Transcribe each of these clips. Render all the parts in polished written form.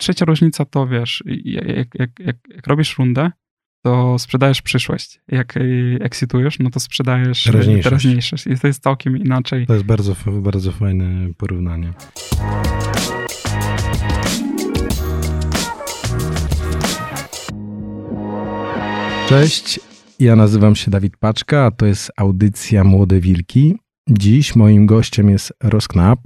trzecia różnica to wiesz, jak robisz rundę, to sprzedajesz przyszłość. Jak exitujesz, no to sprzedajesz teraźniejszość. I to jest całkiem inaczej. To jest bardzo, bardzo fajne porównanie. Cześć, ja nazywam się Dawid Paczka, a to jest audycja Młode Wilki. Dziś moim gościem jest Ros Knap,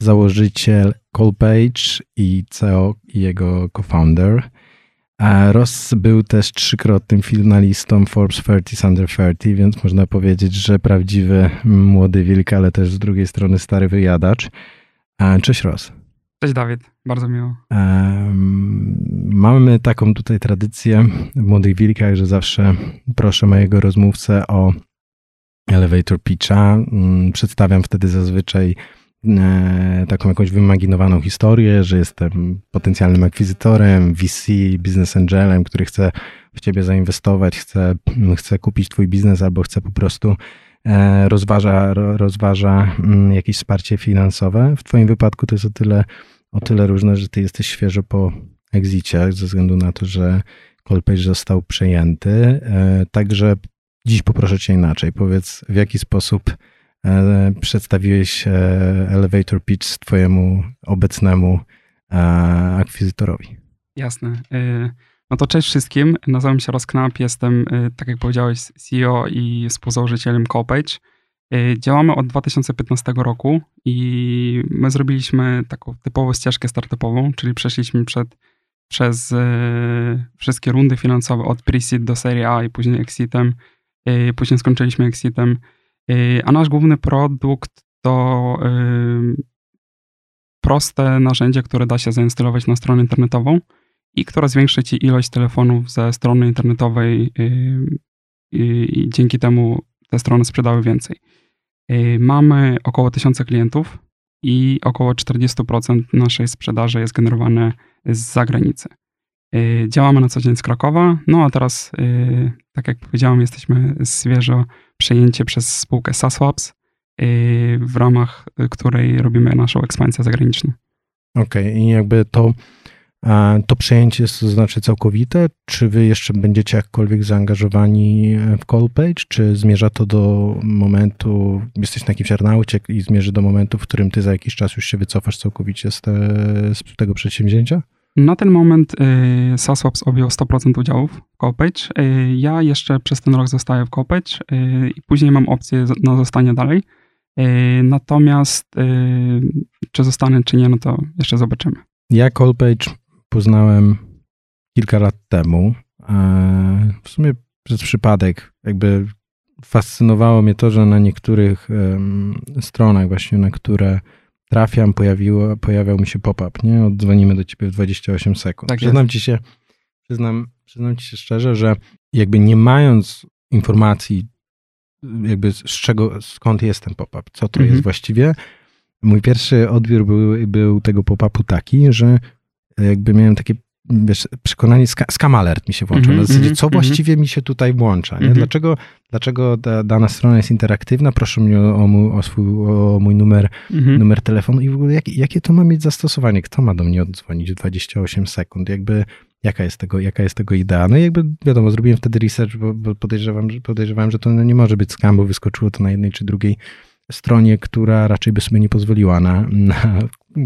założyciel CallPage i CEO i jego co-founder. Ros był też 3-krotnym finalistą Forbes 30 Under 30, więc można powiedzieć, że prawdziwy młody wilk, ale też z drugiej strony stary wyjadacz. Cześć Ros. Cześć Dawid, bardzo miło. Mamy taką tutaj tradycję w Młodych Wilkach, że zawsze proszę mojego rozmówcę o elevator pitcha. Przedstawiam wtedy zazwyczaj taką jakąś wyimaginowaną historię, że jestem potencjalnym akwizytorem, VC, business angelem, który chce w ciebie zainwestować, chce kupić twój biznes albo chce po prostu rozważa jakieś wsparcie finansowe. W twoim wypadku to jest o tyle różne, że ty jesteś świeżo po exicie, ze względu na to, że CallPage został przejęty. Także dziś poproszę cię inaczej. Powiedz, w jaki sposób przedstawiłeś elevator pitch twojemu obecnemu akwizytorowi. Jasne. No to cześć wszystkim. Nazywam się Ros Knap, jestem, tak jak powiedziałeś, CEO i współzałożycielem CallPage. Działamy od 2015 roku i my zrobiliśmy taką typową ścieżkę startupową, czyli przeszliśmy przez wszystkie rundy finansowe od pre-seed do serii A i później exitem. Później skończyliśmy exitem. A nasz główny produkt to proste narzędzie, które da się zainstalować na stronę internetową i która zwiększy ci ilość telefonów ze strony internetowej i dzięki temu te strony sprzedały więcej. Mamy około 1000 klientów i około 40% naszej sprzedaży jest generowane z zagranicy. Działamy na co dzień z Krakowa, no a teraz, tak jak powiedziałem, jesteśmy świeżo przejęci przez spółkę SaaS Labs, w ramach której robimy naszą ekspansję zagraniczną. Okej, i jakby to przejęcie jest, to znaczy całkowite? Czy wy jeszcze będziecie jakkolwiek zaangażowani w CallPage? Czy zmierza to do momentu, jesteś na jakimś arnaucie i zmierzy do momentu, w którym ty za jakiś czas już się wycofasz całkowicie z tego przedsięwzięcia? Na ten moment SaaS Labs objął 100% udziałów w CallPage. Ja jeszcze przez ten rok zostaję w CallPage i później mam opcję na zostanie dalej. Natomiast czy zostanę, czy nie, no to jeszcze zobaczymy. Ja CallPage poznałem kilka lat temu. W sumie przez przypadek. Jakby fascynowało mnie to, że na niektórych stronach właśnie, na które trafiam, pojawiał mi się pop-up, nie? Oddzwonimy do ciebie w 28 sekund. Tak przyznam ci się szczerze, że jakby nie mając informacji jakby skąd jest ten pop-up, co to jest właściwie, mój pierwszy odbiór był tego pop-upu taki, że jakby miałem takie, wiesz, przekonanie, scam alert mi się włączył. Na zasadzie, co właściwie mi się tutaj włącza? Nie? Dlaczego dana strona jest interaktywna? Proszę mnie o mój numer telefonu i w ogóle jakie to ma mieć zastosowanie? Kto ma do mnie oddzwonić w 28 sekund? Jakby jaka jest tego idea? No i jakby wiadomo, zrobiłem wtedy research, bo podejrzewałem, że to nie może być scam, bo wyskoczyło to na jednej czy drugiej stronie, która raczej by sobie nie pozwoliła na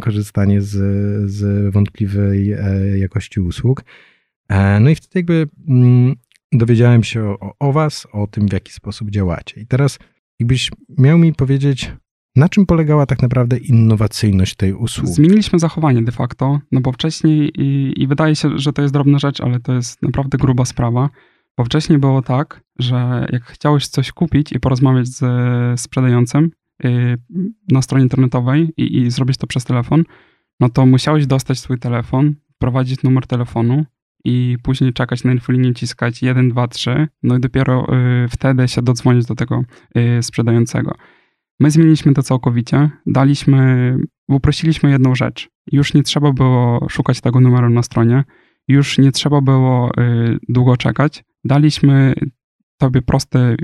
korzystanie z wątpliwej jakości usług. No i wtedy jakby dowiedziałem się o was, o tym, w jaki sposób działacie. I teraz jakbyś miał mi powiedzieć, na czym polegała tak naprawdę innowacyjność tej usługi? Zmieniliśmy zachowanie de facto, no bo wcześniej i wydaje się, że to jest drobna rzecz, ale to jest naprawdę gruba sprawa, bo wcześniej było tak, że jak chciałeś coś kupić i porozmawiać ze sprzedającym na stronie internetowej i zrobić to przez telefon, no to musiałeś dostać swój telefon, prowadzić numer telefonu i później czekać na infolinię, ciskać 1, 2, 3, no i dopiero wtedy się dodzwonić do tego sprzedającego. My zmieniliśmy to całkowicie, uprościliśmy jedną rzecz. Już nie trzeba było szukać tego numeru na stronie, już nie trzeba było długo czekać. Daliśmy tobie prosty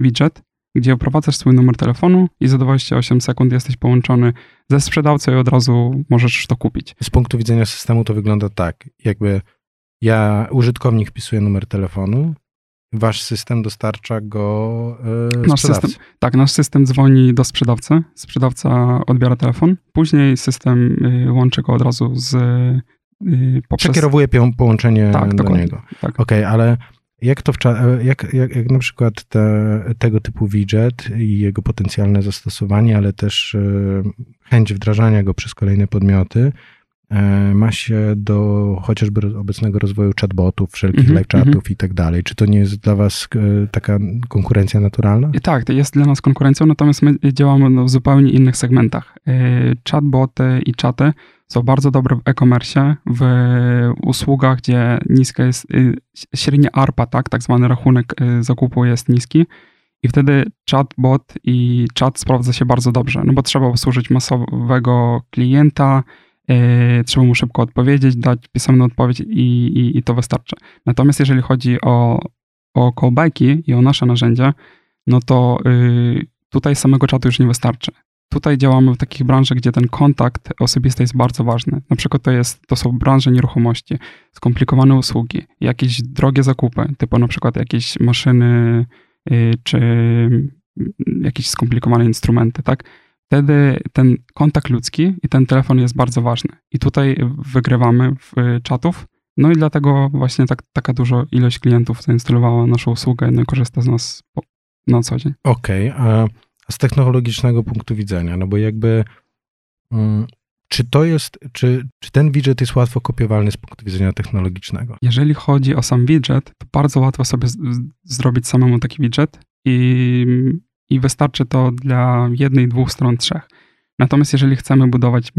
widget, gdzie wprowadzasz swój numer telefonu i za 28 sekund jesteś połączony ze sprzedawcą i od razu możesz to kupić. Z punktu widzenia systemu to wygląda tak, jakby ja, użytkownik, wpisuję numer telefonu, wasz system dostarcza go sprzedawcy. Nasz system dzwoni do sprzedawcy, sprzedawca odbiera telefon, później system łączy go od razu z... Przekierowuje połączenie do niego. Tak. Okej, ale... Jak na przykład tego typu widget i jego potencjalne zastosowanie, ale też chęć wdrażania go przez kolejne podmioty ma się do chociażby obecnego rozwoju chatbotów, wszelkich live chatów i tak dalej. Czy to nie jest dla was taka konkurencja naturalna? I tak, to jest dla nas konkurencją, natomiast my działamy w zupełnie innych segmentach. Chatboty i czaty są bardzo dobre w e-commerce, w usługach, gdzie niska jest średnia ARPA, tak zwany rachunek zakupu jest niski i wtedy chatbot i czat sprawdza się bardzo dobrze, no bo trzeba obsłużyć masowego klienta, trzeba mu szybko odpowiedzieć, dać pisemną odpowiedź i to wystarczy. Natomiast jeżeli chodzi o callbacki i o nasze narzędzia, no to tutaj samego czatu już nie wystarczy. Tutaj działamy w takich branżach, gdzie ten kontakt osobisty jest bardzo ważny. Na przykład to są branże nieruchomości, skomplikowane usługi, jakieś drogie zakupy, typu na przykład jakieś maszyny czy jakieś skomplikowane instrumenty, tak? Wtedy ten kontakt ludzki i ten telefon jest bardzo ważny. I tutaj wygrywamy w czatów, no i dlatego właśnie taka duża ilość klientów zainstalowała naszą usługę, no i korzysta z nas na co dzień. Okej. A z technologicznego punktu widzenia, no bo jakby czy ten widget jest łatwo kopiowalny z punktu widzenia technologicznego? Jeżeli chodzi o sam widget, to bardzo łatwo sobie zrobić samemu taki widget i wystarczy to dla jednej, dwóch stron, trzech. Natomiast jeżeli chcemy budować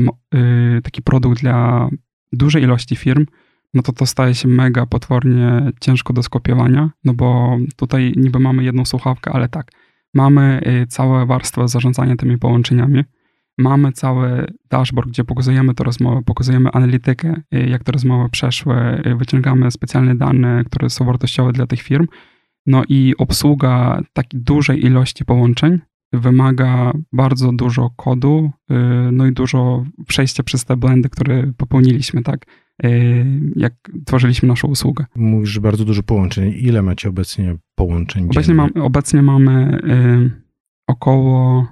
taki produkt dla dużej ilości firm, no to staje się mega potwornie ciężko do skopiowania, no bo tutaj niby mamy jedną słuchawkę, ale tak. Mamy całe warstwę zarządzania tymi połączeniami. Mamy cały dashboard, gdzie pokazujemy tę rozmowę, pokazujemy analitykę, jak te rozmowy przeszły, wyciągamy specjalne dane, które są wartościowe dla tych firm. No i obsługa takiej dużej ilości połączeń wymaga bardzo dużo kodu, no i dużo przejścia przez te błędy, które popełniliśmy, tak? Jak tworzyliśmy naszą usługę. Mówisz, że bardzo dużo połączeń. Ile macie obecnie połączeń? Obecnie mamy około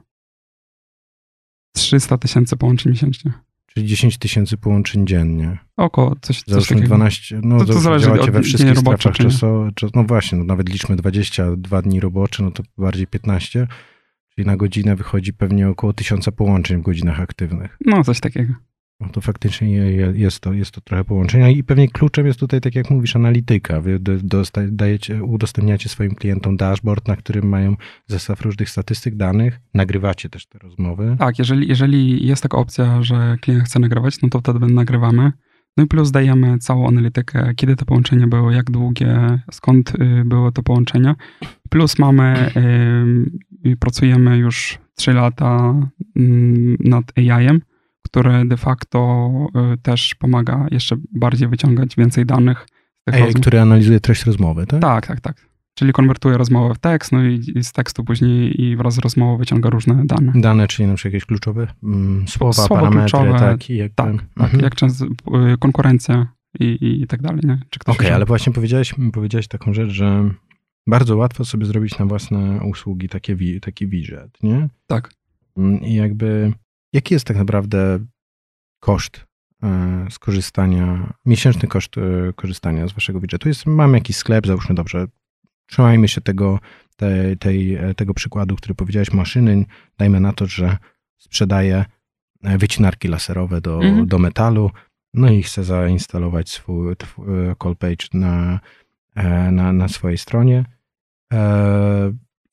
300 tysięcy połączeń miesięcznie. Czyli 10 tysięcy połączeń dziennie. Około coś takiego. 12, to zależy od we wszystkich strefach czasowych. No właśnie, nawet liczmy 22 dni robocze, no to bardziej 15. Czyli na godzinę wychodzi pewnie około 1000 połączeń w godzinach aktywnych. No coś takiego. No to faktycznie jest to trochę połączenia i pewnie kluczem jest tutaj, tak jak mówisz, analityka. Wy udostępniacie swoim klientom dashboard, na którym mają zestaw różnych statystyk, danych, nagrywacie też te rozmowy. Tak, jeżeli jest taka opcja, że klient chce nagrywać, no to wtedy nagrywamy. No i plus dajemy całą analitykę, kiedy te połączenia były, jak długie, skąd były to połączenia. Plus pracujemy już 3 lata nad AI-em, które de facto też pomaga jeszcze bardziej wyciągać więcej danych. AI, który analizuje treść rozmowy, tak? Tak. Czyli konwertuje rozmowę w tekst, no i z tekstu później i wraz z rozmową wyciąga różne dane. Dane, czyli na przykład jakieś kluczowe słowa, parametry, kluczowe, tak? Jak często konkurencja i tak dalej, nie? Ale właśnie powiedziałeś taką rzecz, że bardzo łatwo sobie zrobić na własne usługi taki widget, nie? Tak. I jaki jest tak naprawdę koszt skorzystania, miesięczny koszt korzystania z waszego widgetu? Mam jakiś sklep, załóżmy, dobrze, trzymajmy się tego przykładu, który powiedziałeś, maszyny, dajmy na to, że sprzedaje wycinarki laserowe do metalu, no i chce zainstalować swój CallPage na swojej stronie.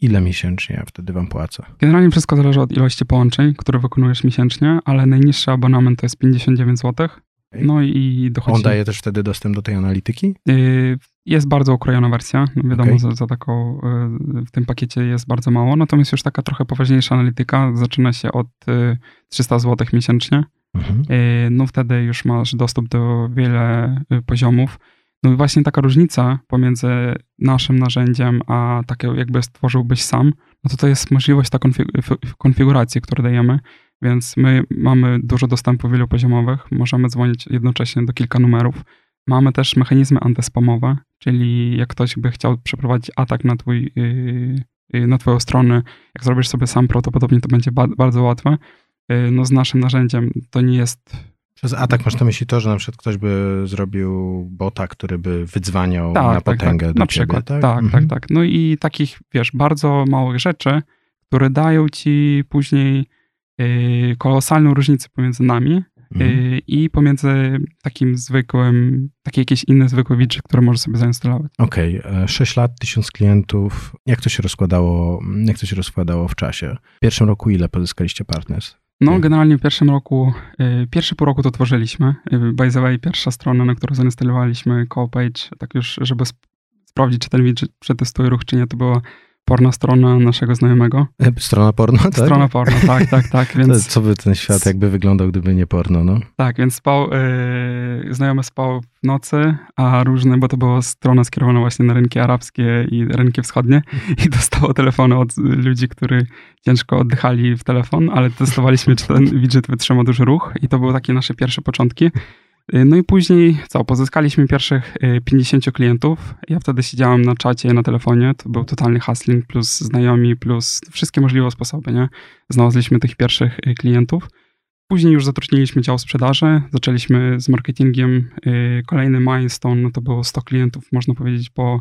Ile miesięcznie ja wtedy wam płacę? Generalnie wszystko zależy od ilości połączeń, które wykonujesz miesięcznie, ale najniższy abonament to jest 59 zł. No i dochodzi... On daje też wtedy dostęp do tej analityki? Jest bardzo ukrojona wersja. Wiadomo, że za taką w tym pakiecie jest bardzo mało. Natomiast już taka trochę poważniejsza analityka zaczyna się od 300 zł miesięcznie. No wtedy już masz dostęp do wiele poziomów. No i właśnie taka różnica pomiędzy naszym narzędziem, a takie jakby stworzyłbyś sam, no to to jest możliwość ta konfiguracji, którą dajemy, więc my mamy dużo dostępów wielopoziomowych, możemy dzwonić jednocześnie do kilka numerów. Mamy też mechanizmy antyspamowe, czyli jak ktoś by chciał przeprowadzić atak na twoją stronę, jak zrobisz sobie sam prawdopodobnie to będzie bardzo łatwe. No z naszym narzędziem to nie jest... Przez atak masz na myśli to, że na przykład ktoś by zrobił bota, który by wydzwaniał na potęgę do ciebie, na przykład, tak. No i takich, wiesz, bardzo małych rzeczy, które dają ci później kolosalną różnicę pomiędzy nami i pomiędzy takim zwykłym, takie jakieś inne zwykłe widget, które możesz sobie zainstalować. Okej, 6 lat, 1000 klientów. Jak to się rozkładało w czasie? W pierwszym roku ile pozyskaliście partnerstw? No generalnie w pierwszym roku, pierwszy pół roku to tworzyliśmy. By the way, pierwsza strona, na którą zainstalowaliśmy CallPage, tak już, żeby sprawdzić, czy ten widget przetestuje ruch, czy nie, to była porna strona naszego znajomego. Strona porno, tak? Strona porno, tak. Więc... Co by ten świat jakby wyglądał, gdyby nie porno, no? Tak, więc znajomy spał w nocy, a różne, bo to była strona skierowana właśnie na rynki arabskie i rynki wschodnie i dostało telefony od ludzi, którzy ciężko oddychali w telefon, ale testowaliśmy, czy ten widget wytrzyma duży ruch i to były takie nasze pierwsze początki. No i później, pozyskaliśmy pierwszych 50 klientów. Ja wtedy siedziałem na czacie, na telefonie. To był totalny hustling, plus znajomi, plus wszystkie możliwe sposoby, nie? Znaleźliśmy tych pierwszych klientów. Później już zatrudniliśmy dział sprzedaży. Zaczęliśmy z marketingiem. Kolejny milestone, no to było 100 klientów, można powiedzieć, po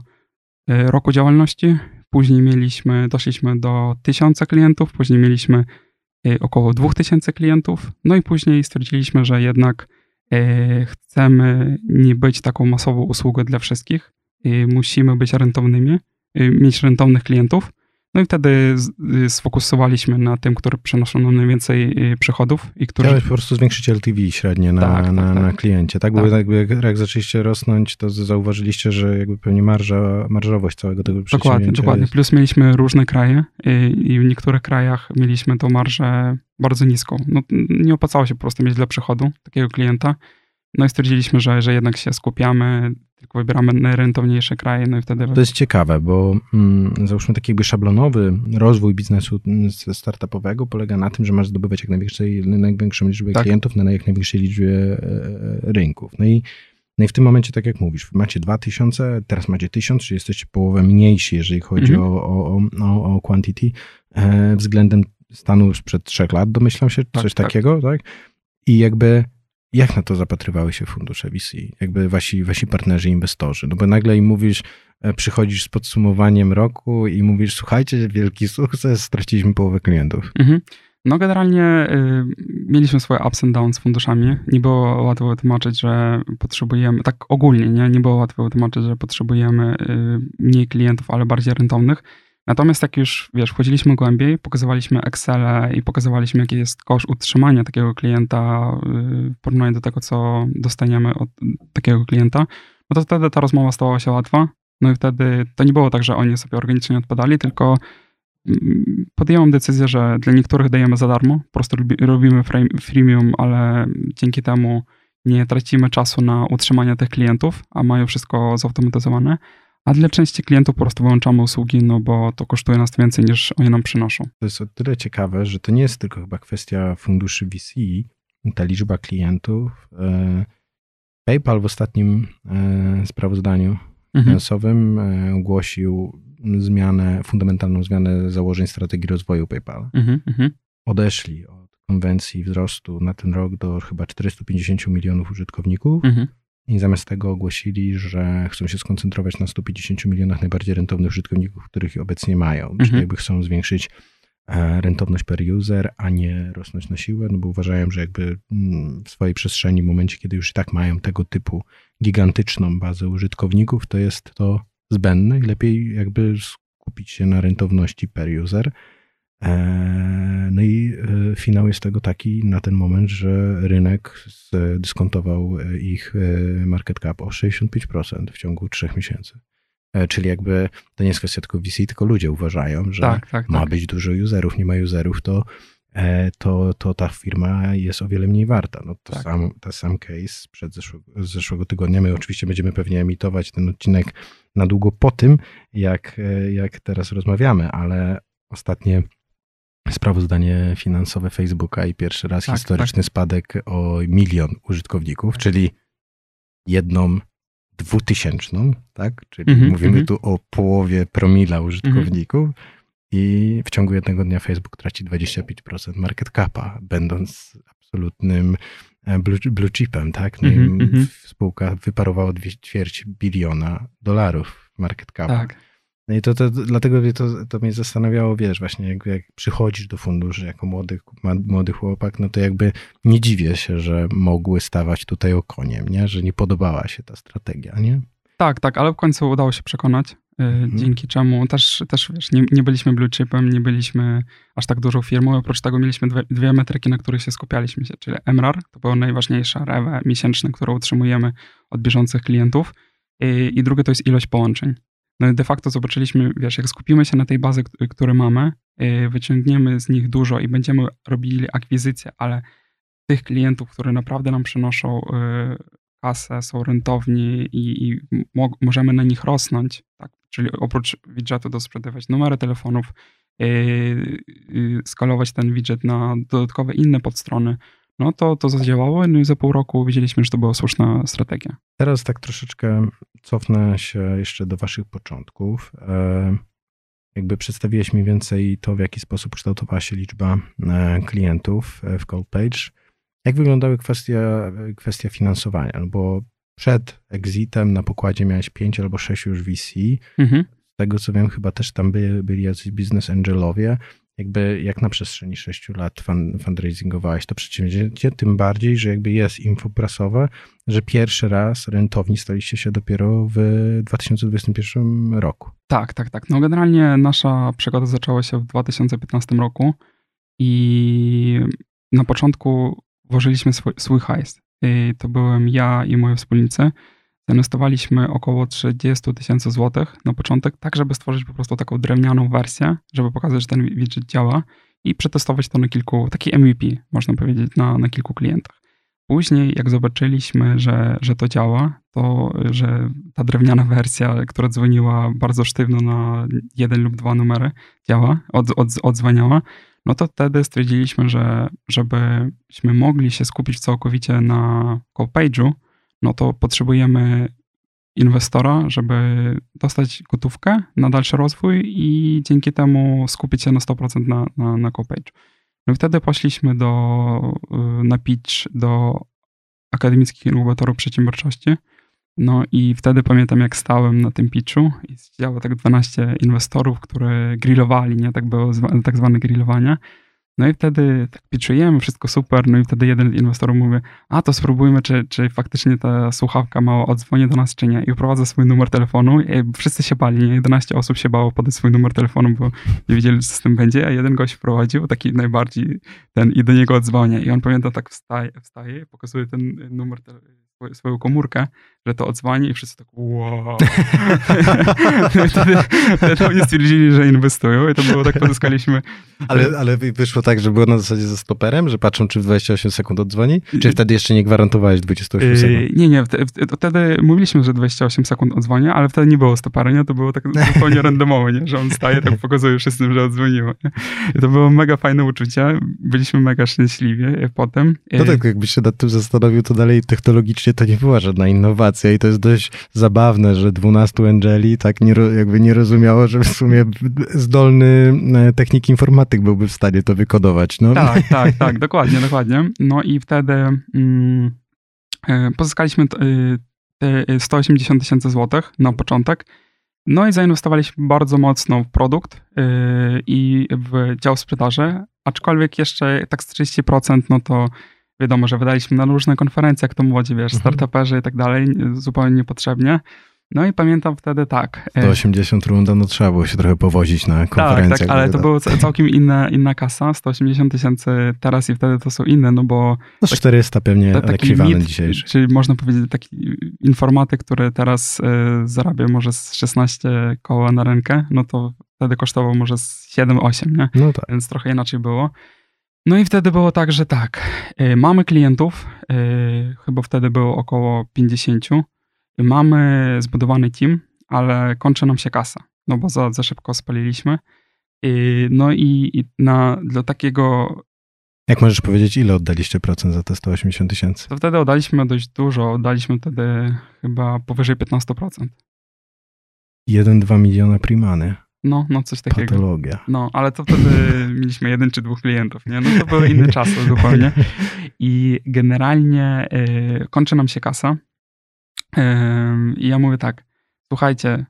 roku działalności. Później doszliśmy do 1000 klientów. Później mieliśmy około 2000 klientów. No i później stwierdziliśmy, że jednak chcemy nie być taką masową usługą dla wszystkich. Musimy być rentownymi, mieć rentownych klientów. No i wtedy sfokusowaliśmy na tym, który przynoszą nam najwięcej przychodów. Chciałeś po prostu zwiększyć LTV średnie na kliencie, tak? Bo jak zaczęliście rosnąć, to zauważyliście, że jakby pewnie marżowość całego tego przedsięwzięcia. Dokładnie. Jest... Plus mieliśmy różne kraje i w niektórych krajach mieliśmy tą marżę bardzo niską. No, nie opłacało się po prostu mieć dla przychodu takiego klienta. No i stwierdziliśmy, że jednak się skupiamy, tylko wybieramy najrentowniejsze kraje, no i wtedy... To jest ciekawe, bo załóżmy taki jakby szablonowy rozwój biznesu startupowego polega na tym, że masz zdobywać największą liczbę klientów na jak największej liczbie rynków. No i w tym momencie, tak jak mówisz, macie 2000, teraz macie 1000, czyli jesteście połowę mniejsi, jeżeli chodzi o quantity, względem stanu już sprzed 3 lat, domyślam się, takiego, tak? I jakby... Jak na to zapatrywały się fundusze VC? Jakby wasi partnerzy, inwestorzy? No bo nagle im mówisz, przychodzisz z podsumowaniem roku i mówisz, słuchajcie, wielki sukces, straciliśmy połowę klientów. No generalnie mieliśmy swoje ups and downs z funduszami. Nie było łatwo wytłumaczyć, że potrzebujemy, tak ogólnie, nie było łatwo wytłumaczyć, że potrzebujemy mniej klientów, ale bardziej rentownych. Natomiast jak już, wiesz, wchodziliśmy głębiej, pokazywaliśmy Excela i pokazywaliśmy, jaki jest koszt utrzymania takiego klienta w porównaniu do tego, co dostaniemy od takiego klienta, no to wtedy ta rozmowa stała się łatwa. No i wtedy to nie było tak, że oni sobie organicznie odpadali, tylko podjąłem decyzję, że dla niektórych dajemy za darmo, po prostu robimy freemium, ale dzięki temu nie tracimy czasu na utrzymanie tych klientów, a mają wszystko zautomatyzowane. A dla części klientów po prostu wyłączamy usługi, no bo to kosztuje nas więcej niż oni nam przynoszą. To jest o tyle ciekawe, że to nie jest tylko chyba kwestia funduszy VC, ta liczba klientów. PayPal w ostatnim sprawozdaniu finansowym ogłosił fundamentalną zmianę założeń strategii rozwoju PayPala. Odeszli od konwencji wzrostu na ten rok do chyba 450 milionów użytkowników. I zamiast tego ogłosili, że chcą się skoncentrować na 150 milionach najbardziej rentownych użytkowników, których obecnie mają. Czyli jakby chcą zwiększyć rentowność per user, a nie rosnąć na siłę, no bo uważają, że jakby w swojej przestrzeni, w momencie, kiedy już i tak mają tego typu gigantyczną bazę użytkowników, to jest to zbędne i lepiej jakby skupić się na rentowności per user. No i finał jest tego taki na ten moment, że rynek zdyskontował ich market cap o 65% w ciągu 3 miesięcy. Czyli jakby to nie jest kwestia tylko VC, tylko ludzie uważają, że ma być dużo userów, nie ma userów, to ta firma jest o wiele mniej warta. No to sam case sprzed zeszłego tygodnia. My oczywiście będziemy pewnie emitować ten odcinek na długo po tym, jak teraz rozmawiamy, ale ostatnie sprawozdanie finansowe Facebooka i pierwszy raz historyczny spadek o 1 milion użytkowników, czyli 1/2000, tak? Czyli mówimy tu o połowie promila użytkowników i w ciągu jednego dnia Facebook traci 25% market capa, będąc absolutnym blue chipem, tak? No i spółka wyparowała 2,25 biliona dolarów market capa. Tak. No i dlatego to mnie zastanawiało, wiesz, właśnie jak przychodzisz do funduszy jako młody chłopak, no to jakby nie dziwię się, że mogły stawać tutaj okoniem, nie? Że nie podobała się ta strategia, nie? Tak, ale w końcu udało się przekonać, dzięki czemu też wiesz, nie byliśmy blue chipem, nie byliśmy aż tak dużą firmą, oprócz tego mieliśmy dwie metryki, na których się skupialiśmy, czyli MRR, to była najważniejsza rewa miesięczna, którą utrzymujemy od bieżących klientów i drugie to jest ilość połączeń. No de facto zobaczyliśmy, wiesz, jak skupimy się na tej bazie, którą mamy, wyciągniemy z nich dużo i będziemy robili akwizycje, ale tych klientów, które naprawdę nam przynoszą kasę, są rentowni i możemy na nich rosnąć, tak? Czyli oprócz widżetu dosprzedawać numery telefonów, skalować ten widżet na dodatkowe inne podstrony, no to zadziałało, no i za pół roku widzieliśmy, że to była słuszna strategia. Teraz tak troszeczkę cofnę się jeszcze do waszych początków. Jakby przedstawiłeś mi więcej to, w jaki sposób kształtowała się liczba klientów w CallPage. Jak wyglądała kwestia finansowania? No bo przed exitem na pokładzie miałeś 5 albo 6 już VC. Z tego co wiem, chyba też tam byli jacyś business angelowie. Jakby jak na przestrzeni 6 lat fundraisingowałeś to przedsięwzięcie, tym bardziej, że jakby jest info prasowe, że pierwszy raz rentowni staliście się dopiero w 2021 roku. Tak. No generalnie nasza przygoda zaczęła się w 2015 roku i na początku włożyliśmy swój hajs. I to byłem ja i moje wspólnicy. Zainwestowaliśmy około 30 000 złotych na początek, tak żeby stworzyć po prostu taką drewnianą wersję, żeby pokazać, że ten widget działa i przetestować to na kilku, taki MVP można powiedzieć, na kilku klientach. Później jak zobaczyliśmy, że to działa, to że ta drewniana wersja, która dzwoniła bardzo sztywno na 1 lub 2 numery, działa, odzwaniała, no to wtedy stwierdziliśmy, że żebyśmy mogli się skupić całkowicie na CallPage'u, no to potrzebujemy inwestora, żeby dostać gotówkę na dalszy rozwój i dzięki temu skupić się na 100% na CallPage. No i wtedy poszliśmy na pitch do akademickich inkubatorów przedsiębiorczości. No i wtedy pamiętam, jak stałem na tym pitchu i siedziało tak 12 inwestorów, które grillowali, nie? Tak było tak zwane grillowanie. No i wtedy tak pitchujemy, wszystko super, no i wtedy jeden z inwestorów mówi, to spróbujmy, czy faktycznie ta słuchawka mała odzwoni do nas, czy nie. I wprowadza swój numer telefonu. Wszyscy się bali, nie? 11 osób się bało podać swój numer telefonu, bo nie wiedzieli, co z tym będzie, a jeden gość wprowadził, taki najbardziej ten, i do niego odzwania. I on pamięta, tak wstaje, pokazuje ten numer telefonu, swoją komórkę, że to odzwani i wszyscy tak wow. No i wtedy oni stwierdzili, że inwestują i to było tak, pozyskaliśmy. Ale wyszło tak, że było na zasadzie ze stoperem, że patrzą, czy w 28 sekund odzwoni? Czy wtedy jeszcze nie gwarantowałeś 28 sekund? Nie. Wtedy mówiliśmy, że 28 sekund odzwoni, ale wtedy nie było stoperenia, to było tak zupełnie randomowe, nie? Że on staje, tak pokazuje wszystkim, że odzwoniło. I to było mega fajne uczucie. Byliśmy mega szczęśliwi potem. No tak, jakbyś się nad tym zastanowił, to dalej technologicznie to nie była żadna innowacja i to jest dość zabawne, że 12 angeli tak nie rozumiało, że w sumie zdolny technik informatyk byłby w stanie to wykodować. No. Tak, dokładnie. No i wtedy pozyskaliśmy te 180 000 złotych na początek. No i zainwestowaliśmy bardzo mocno w produkt i w dział sprzedaży, aczkolwiek jeszcze tak z 30%, no to wiadomo, że wydaliśmy na różne konferencje, jak to młodzi, wiesz, startuperzy i tak dalej, zupełnie niepotrzebnie. No i pamiętam wtedy tak. 180 runda, no trzeba było się trochę powozić na konferencjach. Tak, ale to była całkiem inna kasa, 180 000 teraz i wtedy to są inne, no bo... No 400 pewnie ekwiwalent dzisiejszy. Czyli można powiedzieć, taki informatyk, który teraz zarabia może z 16 koła na rękę, no to wtedy kosztował może z 7-8, nie? No tak. Więc trochę inaczej było. No i wtedy było tak, że mamy klientów, chyba wtedy było około 50, mamy zbudowany team, ale kończy nam się kasa, no bo za szybko spaliliśmy. No i dla takiego... Jak możesz powiedzieć, ile oddaliście procent za te 180 tysięcy? To wtedy oddaliśmy dość dużo. Oddaliśmy wtedy chyba powyżej 15%. 1-2 miliona primany. No, coś takiego. Patologia. No, ale to wtedy mieliśmy 1 czy 2 klientów, nie? No to były inne czasy zupełnie. I generalnie kończy nam się kasa. I ja mówię tak, słuchajcie,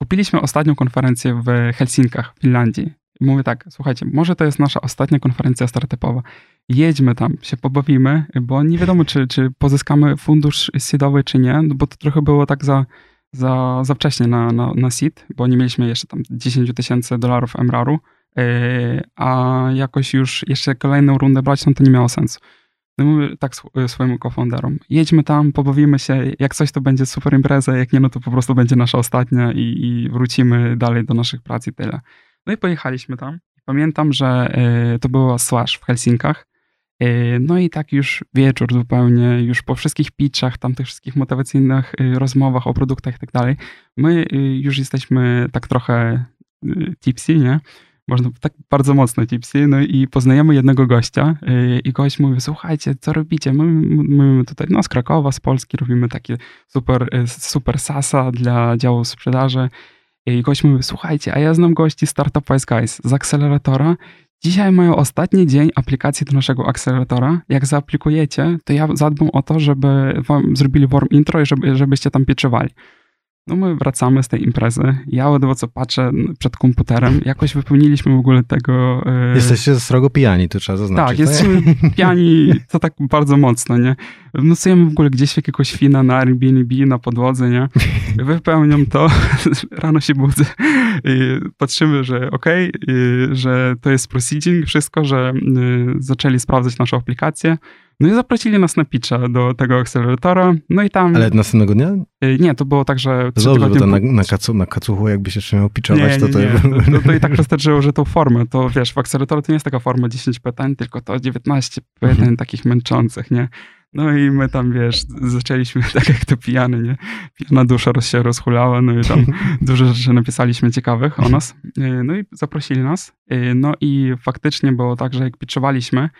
kupiliśmy ostatnią konferencję w Helsinkach, w Finlandii. Mówię tak, słuchajcie, może to jest nasza ostatnia konferencja startupowa. Jedźmy tam, się pobawimy, bo nie wiadomo, czy pozyskamy fundusz seedowy, czy nie, bo to trochę było tak za wcześnie na seed, bo nie mieliśmy jeszcze tam $10,000 MRR-u, a jakoś już jeszcze kolejną rundę brać, no to nie miało sensu. No mówię tak swoim co-founderom, jedźmy tam, pobawimy się, jak coś to będzie super impreza, jak nie, no to po prostu będzie nasza ostatnia i wrócimy dalej do naszych prac i tyle. No i pojechaliśmy tam. Pamiętam, że to była Slash w Helsinkach. No i tak już wieczór zupełnie, już po wszystkich pitchach, tam tych wszystkich motywacyjnych rozmowach o produktach i tak dalej, my już jesteśmy tak trochę tipsy, nie? Można tak bardzo mocno tipsy, no i poznajemy jednego gościa i gość mówi, słuchajcie, co robicie? My tutaj, no z Krakowa, z Polski robimy takie super sasa dla działu sprzedaży. I gość mówi, słuchajcie, a ja znam gości Startup Wise Guys z akceleratora. Dzisiaj mają ostatni dzień aplikacji do naszego akceleratora. Jak zaaplikujecie, to ja zadbam o to, żeby wam zrobili warm intro i żebyście tam pitchowali. No my wracamy z tej imprezy. Ja ledwo co patrzę przed komputerem. Jakoś wypełniliśmy w ogóle tego... Jesteście srogo pijani, to trzeba zaznaczyć. Tak, jesteśmy pijani, to tak bardzo mocno, nie? Nocujemy w ogóle gdzieś jakiegoś fina na Airbnb, na podłodze, nie? Wypełniam to, rano się budzę. Patrzymy, że okej, że to jest proceeding, wszystko, że zaczęli sprawdzać naszą aplikację. No i zaprosili nas na pitcha do tego akceleratora, no i tam... Ale następnego dnia? Nie, to było tak, że... Dobrze, bo to na kacuchu jakby się trzeba pitchować, to i tak wystarczyło, że tą formę, to wiesz, w akceleratorze to nie jest taka forma 10 pytań, tylko to 19 pytań takich męczących, nie? No i my tam, wiesz, zaczęliśmy tak jak to pijany, nie? Pijana dusza się rozhulała, no i tam dużo rzeczy napisaliśmy ciekawych o nas. No i zaprosili nas, no i faktycznie było tak, że jak pitchowaliśmy,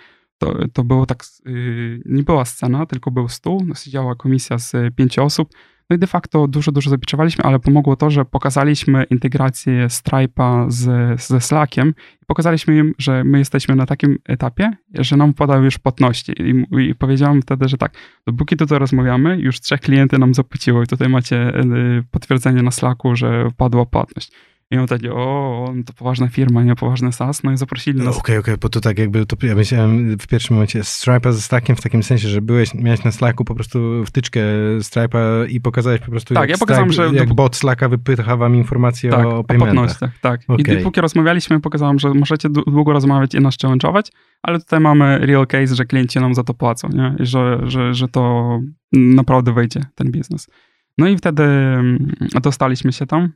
to było tak, nie była scena, tylko był stół, siedziała komisja z 5 osób, no i de facto dużo zapieczowaliśmy, ale pomogło to, że pokazaliśmy integrację Stripe'a ze Slackiem i pokazaliśmy im, że my jesteśmy na takim etapie, że nam podały już płatności i powiedziałem wtedy, że tak, dopóki tutaj rozmawiamy, już 3 klienty nam zapłaciło i tutaj macie potwierdzenie na Slacku, że padła płatność. I on taki, no to poważna firma, nie poważny SaaS, no i zaprosili nas. Okej, bo to tak jakby, to ja myślałem w pierwszym momencie Stripe'a ze Slackiem w takim sensie, że miałeś na Slacku po prostu wtyczkę Stripe'a i pokazałeś po prostu, tak, jak bot Slacka wypycha wam informacje o paymentach. Tak. Okay. I dopóki rozmawialiśmy, pokazałem, że możecie długo rozmawiać i nas challenge'ować, ale tutaj mamy real case, że klienci nam za to płacą, nie? I że to naprawdę wejdzie, ten biznes. No i wtedy dostaliśmy się tam.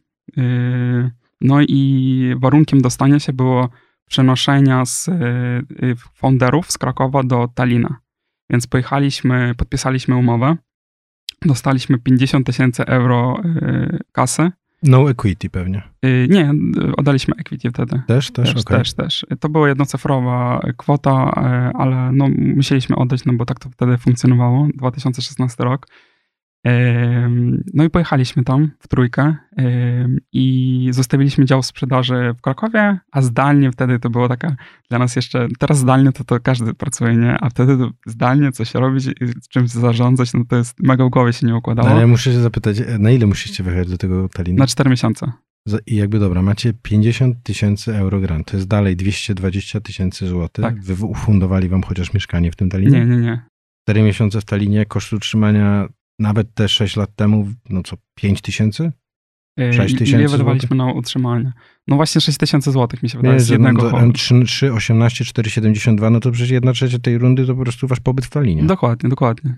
No i warunkiem dostania się było przenoszenia z founderów z Krakowa do Tallina. Więc pojechaliśmy, podpisaliśmy umowę, dostaliśmy 50,000 euro kasy. No equity pewnie. Nie, oddaliśmy equity wtedy. Też. To była jednocyfrowa kwota, ale no musieliśmy oddać, no bo tak to wtedy funkcjonowało, 2016 rok. No i pojechaliśmy tam w 3 i zostawiliśmy dział sprzedaży w Krakowie, a zdalnie wtedy to było taka dla nas jeszcze, teraz zdalnie to każdy pracuje, nie? A wtedy zdalnie coś robić, czymś zarządzać, no to jest mega w głowie się nie układało. Ale ja muszę się zapytać, na ile musicie wyjechać do tego Tallinu? Na 4 miesiące. I jakby dobra, macie 50,000 euro grant, to jest dalej 220,000 złotych. Tak. Wy ufundowali wam chociaż mieszkanie w tym Tallinie? Nie. 4 miesiące w Tallinie, koszt utrzymania... Nawet te 6 lat temu, 5,000? 6,000? Ile wydawaliśmy na utrzymanie? No właśnie 6,000 złotych mi się wydaje z jednego chodu. 3,18, 4,72, no to przecież 1/3 tej rundy to po prostu wasz pobyt w Tallinie. Dokładnie.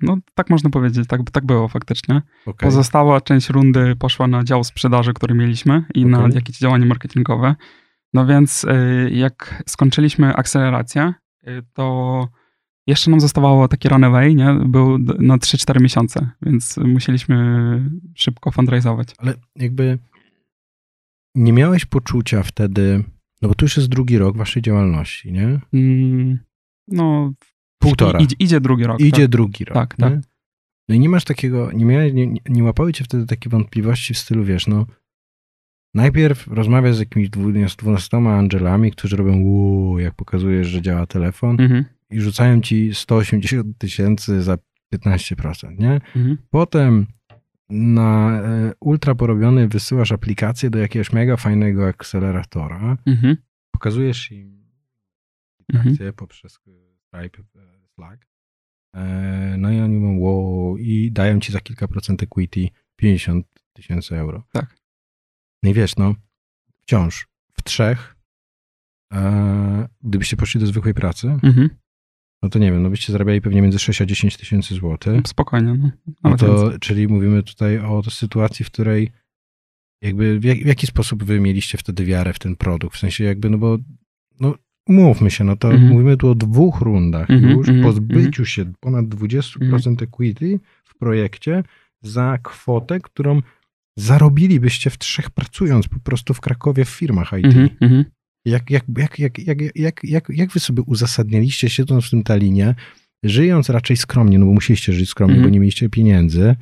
No tak można powiedzieć, tak było faktycznie. Okay. Pozostała część rundy poszła na dział sprzedaży, który mieliśmy i na jakieś działania marketingowe. No więc jak skończyliśmy akcelerację, to... Jeszcze nam zostawało taki runaway, nie? Był na 3-4 miesiące, więc musieliśmy szybko fundraizować. Ale jakby nie miałeś poczucia wtedy, No bo tu już jest drugi rok waszej działalności, nie? No... Półtora. Idzie drugi rok. Idzie tak? Drugi rok. Tak, tak. No i nie masz takiego, nie łapały cię wtedy takie wątpliwości w stylu, wiesz, no najpierw rozmawiasz z jakimiś 12 Angelami, którzy robią jak pokazujesz, że działa telefon i rzucają ci 180 000 za 15%, nie? Potem na ultra porobiony wysyłasz aplikację do jakiegoś mega fajnego akceleratora, pokazujesz im aplikację poprzez Stripe, Slack, no i oni mówią i dają ci za kilka procent equity 50 000 euro. Tak. No i wiesz, no, wciąż w trzech, gdybyście poszli do zwykłej pracy, no to nie wiem, no byście zarabiali pewnie między 6 a 10 tysięcy złotych. Spokojnie, no. No to, czyli mówimy tutaj o sytuacji, w której jakby w jaki sposób wy mieliście wtedy wiarę w ten produkt? W sensie jakby, no bo no, umówmy się, no to mówimy tu o 2 rundach już, po zbyciu się ponad 20% equity w projekcie za kwotę, którą zarobilibyście w trzech pracując po prostu w Krakowie w firmach IT. Jak wy sobie uzasadnialiście, siedząc w tym Talinie, żyjąc raczej skromnie, no bo musieliście żyć skromnie, bo nie mieliście pieniędzy,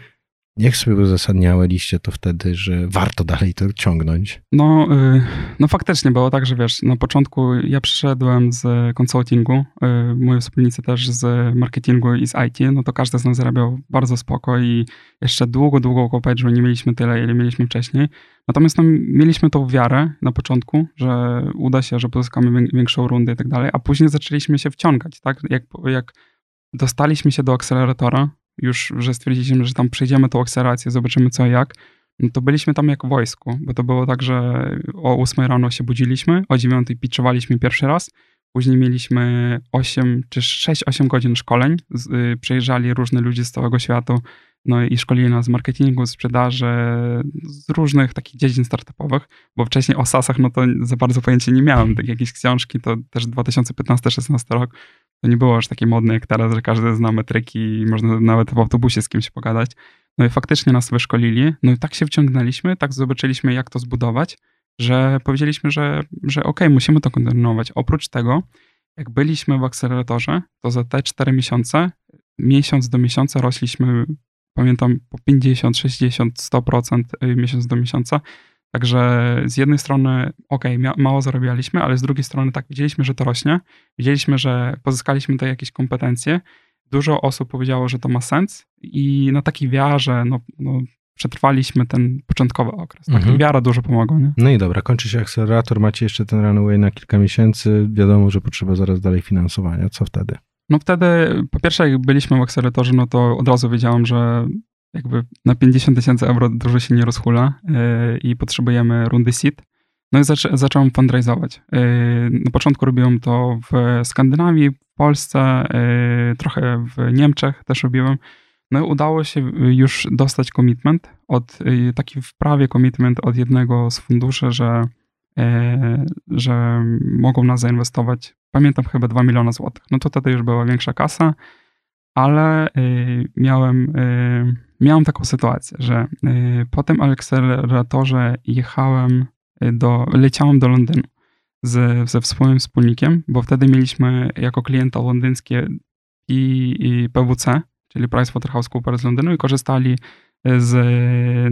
jak sobie uzasadnialiście to wtedy, że warto dalej to ciągnąć? No, no faktycznie było tak, że wiesz, na początku ja przyszedłem z konsultingu, moi wspólnicy też z marketingu i z IT, no to każdy z nas zarabiał bardzo spoko i jeszcze długo koło PricewaterhouseCoopers nie mieliśmy tyle, ile mieliśmy wcześniej. Natomiast no, mieliśmy tą wiarę na początku, że uda się, że pozyskamy większą rundę i tak dalej, a później zaczęliśmy się wciągać, tak? Jak dostaliśmy się do akceleratora, już, że stwierdziliśmy, że tam przejdziemy tą akcelerację, zobaczymy co i jak, no to byliśmy tam jak w wojsku, bo to było tak, że o 8 rano się budziliśmy, o 9 pitchowaliśmy pierwszy raz, później mieliśmy 8 czy 6-8 godzin szkoleń, przyjeżdżali różne ludzie z całego świata, no i szkolili nas z marketingu, sprzedaży, z różnych takich dziedzin startupowych, bo wcześniej o SaaSach, no to za bardzo pojęcia nie miałem, tak jakieś książki, to też 2015-16 rok, to nie było aż takie modne jak teraz, że każdy zna metryki i można nawet w autobusie z kimś pogadać. No i faktycznie nas wyszkolili. No i tak się wciągnęliśmy, tak zobaczyliśmy jak to zbudować, że powiedzieliśmy, że okej, musimy to kontynuować. Oprócz tego, jak byliśmy w akceleratorze, to za te 4 miesiące, miesiąc do miesiąca rośliśmy, pamiętam, po 50, 60, 100% miesiąc do miesiąca. Także z jednej strony, mało zarabialiśmy, ale z drugiej strony tak, widzieliśmy, że to rośnie. Widzieliśmy, że pozyskaliśmy tutaj jakieś kompetencje. Dużo osób powiedziało, że to ma sens i na takiej wiarze przetrwaliśmy ten początkowy okres. Tak, wiara dużo pomogła, nie? No i dobra, kończy się akcelerator, macie jeszcze ten runway na kilka miesięcy. Wiadomo, że potrzeba zaraz dalej finansowania. Co wtedy? No wtedy, po pierwsze, jak byliśmy w akceleratorze, no to od razu wiedziałem, że jakby na 50 000 euro dużo się nie rozhula i potrzebujemy rundy seed. No i zacząłem fundraizować. Na początku robiłem to w Skandynawii, w Polsce, trochę w Niemczech też robiłem. No i udało się już dostać commitment, taki w prawie commitment od jednego z funduszy, że mogą nas zainwestować, pamiętam chyba 2 miliona złotych. No to wtedy już była większa kasa, ale miałem taką sytuację, że po tym akceleratorze leciałem do Londynu ze swoim wspólnikiem, bo wtedy mieliśmy jako klienta londyńskie i PwC, czyli PricewaterhouseCoopers z Londynu i korzystali z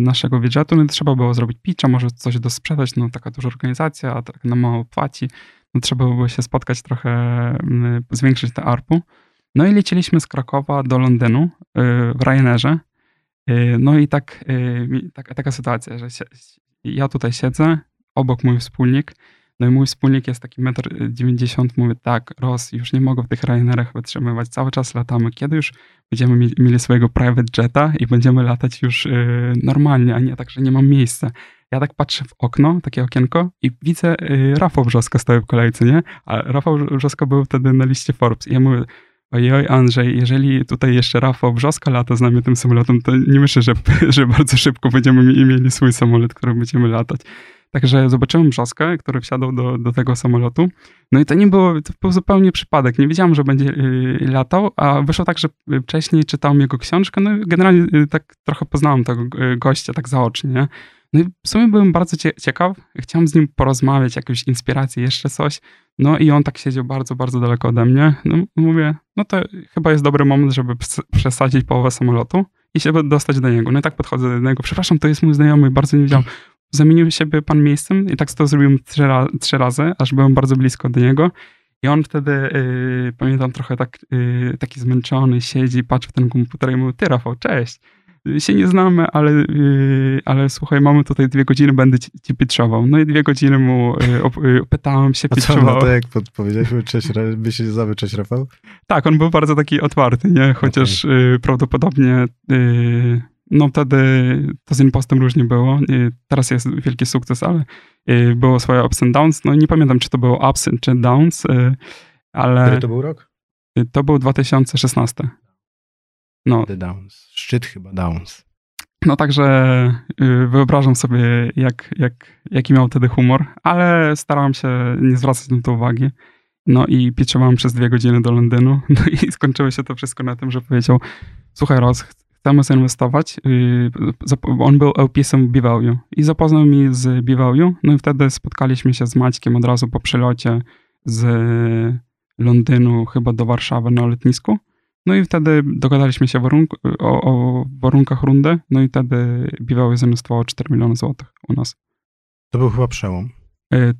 naszego widżetu. No, trzeba było zrobić pitcha, może coś dosprzedać, no taka duża organizacja, a tak na mało płaci. No, trzeba było się spotkać trochę, zwiększyć te ARPU. No i leciliśmy z Krakowa do Londynu w Ryanairze. No i taka sytuacja, że ja tutaj siedzę, obok mój wspólnik. No i mój wspólnik jest taki 1,90 m, mówię tak, Ros, już nie mogę w tych Ryanairach wytrzymywać, cały czas latamy. Kiedy już będziemy mieli swojego private jeta i będziemy latać już normalnie, a nie tak, że nie mam miejsca. Ja tak patrzę w okno, takie okienko i widzę Rafał Brzoska stoi w kolejce, nie? A Rafał Brzoska był wtedy na liście Forbes i ja mówię: ojoj, Andrzej, jeżeli tutaj jeszcze Rafał Brzoska lata z nami tym samolotem, to nie myślę, że bardzo szybko będziemy mieli swój samolot, którym będziemy latać. Także zobaczyłem Brzoskę, który wsiadał do tego samolotu. No i to był zupełnie przypadek. Nie wiedziałem, że będzie latał, a wyszło tak, że wcześniej czytałem jego książkę. No i generalnie tak trochę poznałem tego gościa, tak zaocznie. No i w sumie byłem bardzo ciekaw, chciałem z nim porozmawiać, jakieś inspiracje, jeszcze coś. No i on tak siedział bardzo, bardzo daleko ode mnie. No mówię, no to chyba jest dobry moment, żeby przesadzić połowę samolotu i się dostać do niego. No i tak podchodzę do niego, przepraszam, to jest mój znajomy, bardzo nie wiedziałem. Zamienił się pan miejscem i tak to zrobiłem trzy razy, aż byłem bardzo blisko do niego. I on wtedy, pamiętam, trochę tak, taki zmęczony, siedzi, patrzy w ten komputer i mówi, ty Rafał, cześć. Się nie znamy, ale słuchaj, mamy tutaj 2 godziny, będę ci pitchował. No i 2 godziny mu pytałem się, pitchował. A co, no to jak powiedzieliśmy, byś się znamy, cześć Rafał? Tak, on był bardzo taki otwarty, nie? Chociaż prawdopodobnie... No wtedy to z impostem różnie było. Teraz jest wielki sukces, ale było swoje ups and downs. No nie pamiętam, czy to było ups czy downs, ale... Który to był rok? To był 2016. No. The downs. Szczyt chyba downs. No także wyobrażam sobie, jaki miał wtedy humor, ale starałem się nie zwracać na to uwagi. No i pitchowałem przez 2 godziny do Londynu. No i skończyło się to wszystko na tym, że powiedział, słuchaj Ros, chcemy zainwestować. On był LPS-em bValue i zapoznał mnie z bValue. No i wtedy spotkaliśmy się z Maćkiem od razu po przelocie z Londynu chyba do Warszawy na lotnisku. No i wtedy dogadaliśmy się o warunkach rundy. No i wtedy bValue zainwestowało 4 miliony złotych u nas. To był chyba przełom.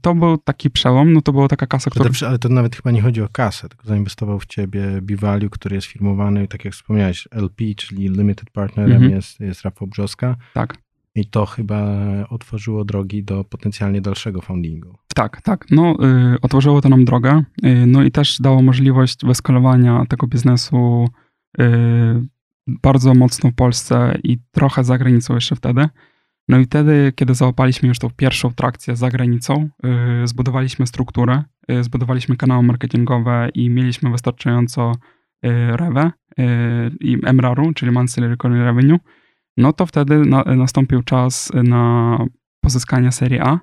To był taki przełom, no to była taka kasa, która... Ale to nawet chyba nie chodzi o kasę, tylko zainwestował w ciebie bValue, który jest firmowany, tak jak wspomniałeś, LP, czyli Limited Partnerem jest Rafał Brzoska. Tak. I to chyba otworzyło drogi do potencjalnie dalszego fundingu. Tak, tak. No otworzyło to nam drogę, no i też dało możliwość wyskalowania tego biznesu bardzo mocno w Polsce i trochę za granicą jeszcze wtedy. No i wtedy, kiedy załapaliśmy już tą pierwszą trakcję za granicą, zbudowaliśmy strukturę, zbudowaliśmy kanały marketingowe i mieliśmy wystarczająco REWE i MRR-u, czyli Monthly Recurring Revenue, no to wtedy nastąpił czas na pozyskanie serii A.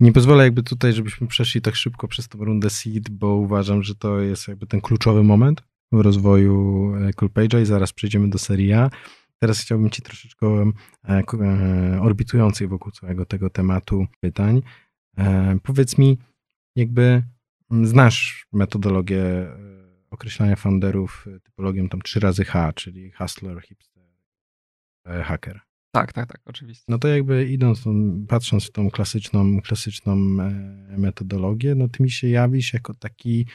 Nie pozwolę jakby tutaj, żebyśmy przeszli tak szybko przez tą rundę seed, bo uważam, że to jest jakby ten kluczowy moment w rozwoju CallPage'a i zaraz przejdziemy do serii A. Teraz chciałbym ci troszeczkę orbitującej wokół całego tego tematu pytań. Powiedz mi, jakby znasz metodologię określania founderów typologią tam 3 razy H, czyli hustler, hipster, hacker. Tak, tak, tak, oczywiście. No to jakby patrząc w tą klasyczną metodologię, no ty mi się jawisz jako taki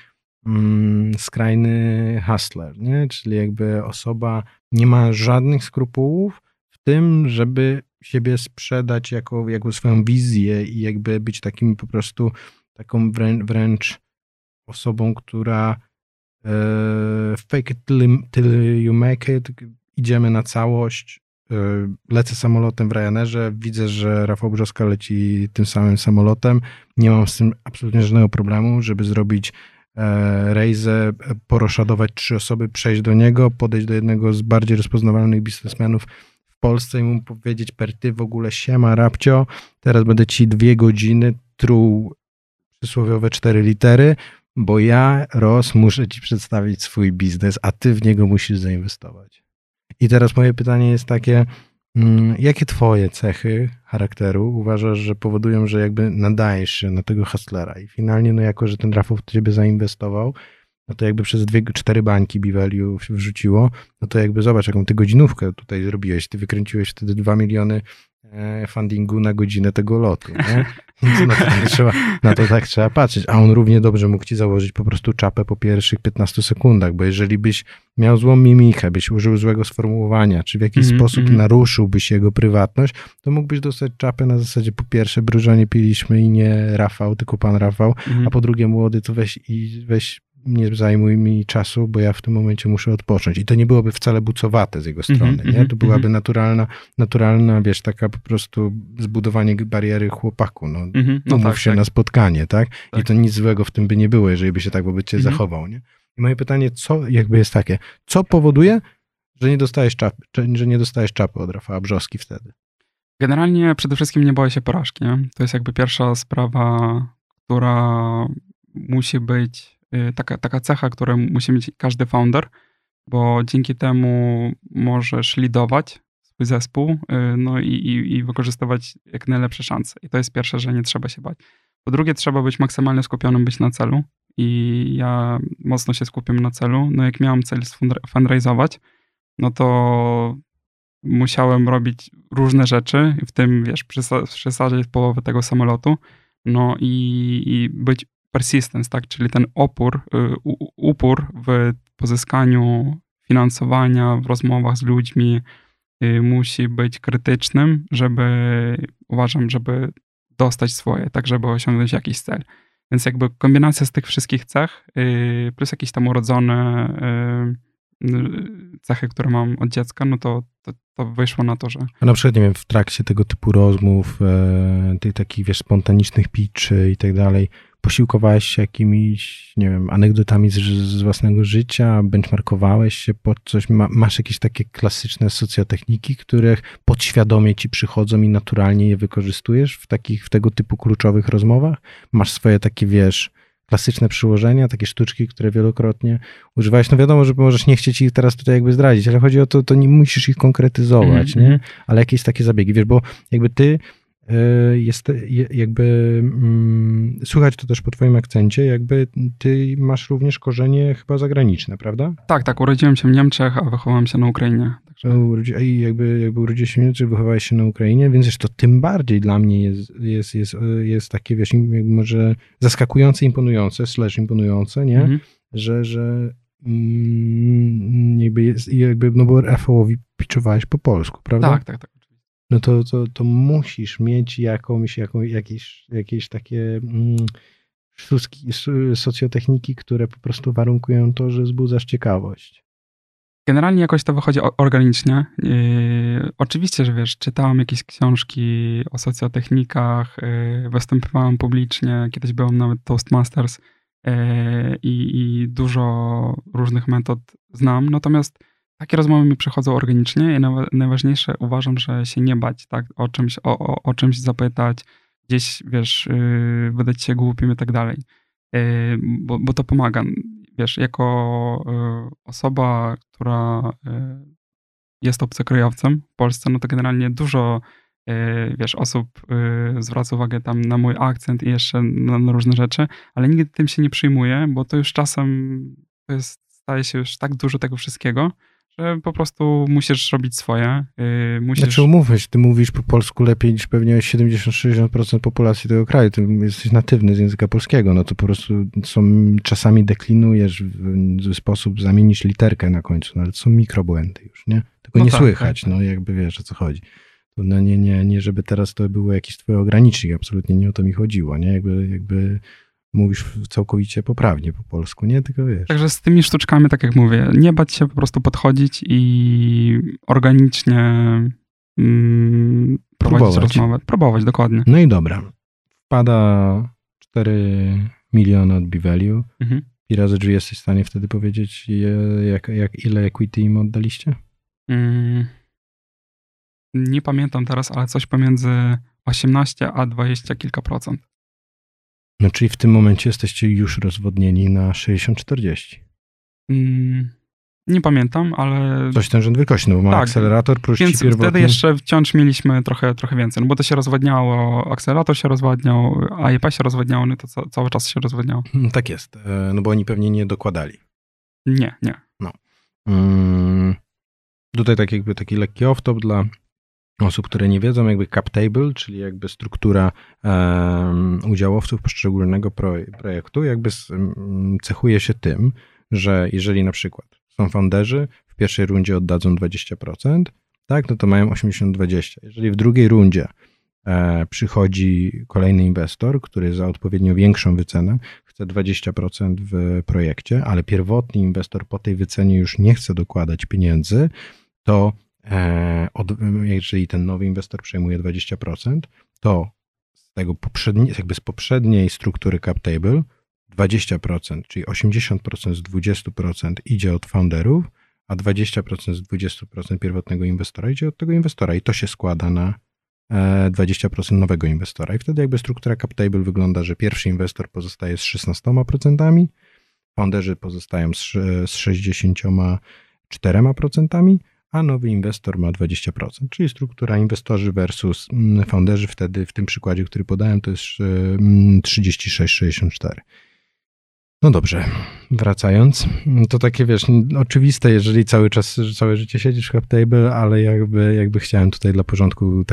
skrajny hustler, nie? Czyli jakby osoba nie ma żadnych skrupułów w tym, żeby siebie sprzedać jako swoją wizję i jakby być takim po prostu taką wręcz osobą, która fake it till you make it, idziemy na całość, lecę samolotem w Ryanerze, widzę, że Rafał Brzoska leci tym samym samolotem, nie mam z tym absolutnie żadnego problemu, żeby zrobić rejzę, poroszadować 3 osoby, przejść do niego, podejść do jednego z bardziej rozpoznawalnych biznesmenów w Polsce i mu powiedzieć, ty w ogóle siema, rabcio, teraz będę ci 2 godziny truł przysłowiowe 4 litery, bo ja, Ros, muszę ci przedstawić swój biznes, a ty w niego musisz zainwestować. I teraz moje pytanie jest takie, jakie twoje cechy charakteru uważasz, że powodują, że jakby nadajesz się na tego hustlera? I finalnie, no jako, że ten Rafał w ciebie zainwestował, no to jakby przez 4 bańki bValue wrzuciło, no to jakby zobacz, jaką ty godzinówkę tutaj zrobiłeś. Ty wykręciłeś wtedy 2 miliony fundingu na godzinę tego lotu, nie? Więc na to tak trzeba patrzeć. A on równie dobrze mógł ci założyć po prostu czapę po pierwszych 15 sekundach, bo jeżeli byś miał złą mimikę, byś użył złego sformułowania, czy w jakiś sposób naruszyłbyś jego prywatność, to mógłbyś dostać czapę na zasadzie po pierwsze brużanie piliśmy i nie Rafał, tylko pan Rafał, a po drugie młody to weź nie zajmuj mi czasu, bo ja w tym momencie muszę odpocząć. I to nie byłoby wcale bucowate z jego strony, nie? To byłaby naturalna, wiesz, taka po prostu zbudowanie bariery chłopaku, no umów się na spotkanie, tak? I to nic złego w tym by nie było, jeżeli by się tak wobec ciebie zachował, nie? I moje pytanie, co jakby jest takie, co powoduje, że nie dostajesz czapy od Rafała Brzoski wtedy? Generalnie przede wszystkim nie boję się porażki, nie? To jest jakby pierwsza sprawa, która musi być taka cecha, którą musi mieć każdy founder, bo dzięki temu możesz lidować swój zespół, no i wykorzystywać jak najlepsze szanse. I to jest pierwsze, że nie trzeba się bać. Po drugie, trzeba być maksymalnie skupionym, być na celu. I ja mocno się skupiam na celu. No jak miałem cel fundraizować, no to musiałem robić różne rzeczy, w tym, wiesz, przesadzić połowę tego samolotu, no i być persistence, tak, czyli ten upór w pozyskaniu finansowania, w rozmowach z ludźmi musi być krytycznym, żeby, uważam, żeby dostać swoje, tak, żeby osiągnąć jakiś cel. Więc jakby kombinacja z tych wszystkich cech, plus jakieś tam urodzone cechy, które mam od dziecka, no to wyszło na to, że... A na przykład, nie wiem, w trakcie tego typu rozmów, tych takich, wiesz, spontanicznych pitchy i tak dalej, posiłkowałeś się jakimiś, nie wiem, anegdotami z własnego życia, benchmarkowałeś się pod coś, masz jakieś takie klasyczne socjotechniki, których podświadomie ci przychodzą i naturalnie je wykorzystujesz w takich, w tego typu kluczowych rozmowach? Masz swoje takie, wiesz, klasyczne przyłożenia, takie sztuczki, które wielokrotnie używałeś. No wiadomo, że możesz nie chcieć ich teraz tutaj jakby zdradzić, ale chodzi o to, to nie musisz ich konkretyzować, nie? Ale jakieś takie zabiegi, wiesz, bo jakby ty słychać to też po twoim akcencie, jakby ty masz również korzenie chyba zagraniczne, prawda? Tak, urodziłem się w Niemczech, a wychowałem się na Ukrainie. Także... Jakby urodziłeś się w Niemczech, wychowałeś się na Ukrainie, więc to tym bardziej dla mnie jest takie, wiesz, może zaskakujące, imponujące, imponujące, nie? Mhm. No bo Rafałowi pitchowałeś po polsku, prawda? Tak. No to musisz mieć jakieś takie sztuczki, socjotechniki, które po prostu warunkują to, że wzbudzasz ciekawość. Generalnie jakoś to wychodzi organicznie. Oczywiście, że wiesz, czytałem jakieś książki o socjotechnikach, występowałem publicznie, kiedyś byłem nawet Toastmasters i dużo różnych metod znam, natomiast takie rozmowy mi przychodzą organicznie i najważniejsze uważam, że się nie bać, tak? O czymś zapytać, gdzieś, wiesz, wydać się głupim i tak dalej, bo to pomaga. Wiesz, jako osoba, która jest obcokrajowcem w Polsce, no to generalnie dużo, wiesz, osób zwraca uwagę tam na mój akcent i jeszcze na różne rzeczy, ale nigdy tym się nie przyjmuję, bo to już czasem staje się już tak dużo tego wszystkiego, po prostu musisz robić swoje. Musisz... Znaczy umówmy się, ty mówisz po polsku lepiej niż pewnie 70-60% populacji tego kraju, ty jesteś natywny z języka polskiego, no to po prostu czasami deklinujesz w sposób, zamienisz literkę na końcu, no ale to są mikrobłędy już, nie? Tylko no nie tak, słychać, tak. No jakby wiesz o co chodzi. No nie, żeby teraz to było jakiś twój ogranicznik, absolutnie nie o to mi chodziło, nie? Jakby mówisz całkowicie poprawnie po polsku, nie? Tylko wiesz. Także z tymi sztuczkami, tak jak mówię, nie bać się po prostu podchodzić i organicznie prowadzić rozmowę. Próbować, dokładnie. No i dobra. Wpada 4 miliony od bValue. Mhm. I razy drzwi jesteś w stanie wtedy powiedzieć, ile equity im oddaliście? Nie pamiętam teraz, ale coś pomiędzy 18 a 20 kilka procent. No, czyli w tym momencie jesteście już rozwodnieni na 60-40. Nie pamiętam, ale... Coś ten rzęd wielkości, no bo ma tak, akcelerator, plus więc pierwotny... Wtedy jeszcze wciąż mieliśmy trochę więcej, no bo to się rozwadniało, akcelerator się rozwadniał, AIP się rozwadniało, no to cały czas się rozwadniało. Tak jest, no bo oni pewnie nie dokładali. Nie. No. Tutaj tak jakby taki lekki off-top dla... osób, które nie wiedzą, jakby cap table, czyli jakby struktura udziałowców poszczególnego projektu, jakby cechuje się tym, że jeżeli na przykład są founderzy, w pierwszej rundzie oddadzą 20%, tak, no to mają 80-20. Jeżeli w drugiej rundzie przychodzi kolejny inwestor, który za odpowiednio większą wycenę chce 20% w projekcie, ale pierwotny inwestor po tej wycenie już nie chce dokładać pieniędzy, to jeżeli ten nowy inwestor przejmuje 20%, to z poprzedniej struktury cap table 20%, czyli 80% z 20% idzie od founderów, a 20% z 20% pierwotnego inwestora idzie od tego inwestora i to się składa na 20% nowego inwestora. I wtedy jakby struktura cap table wygląda, że pierwszy inwestor pozostaje z 16%, founderzy pozostają z 64%, a nowy inwestor ma 20%, czyli struktura inwestorzy versus founderzy wtedy w tym przykładzie, który podałem, to jest 36-64. No dobrze, wracając, to takie wiesz, oczywiste, jeżeli cały czas, całe życie siedzisz w HubTable, ale jakby chciałem tutaj dla porządku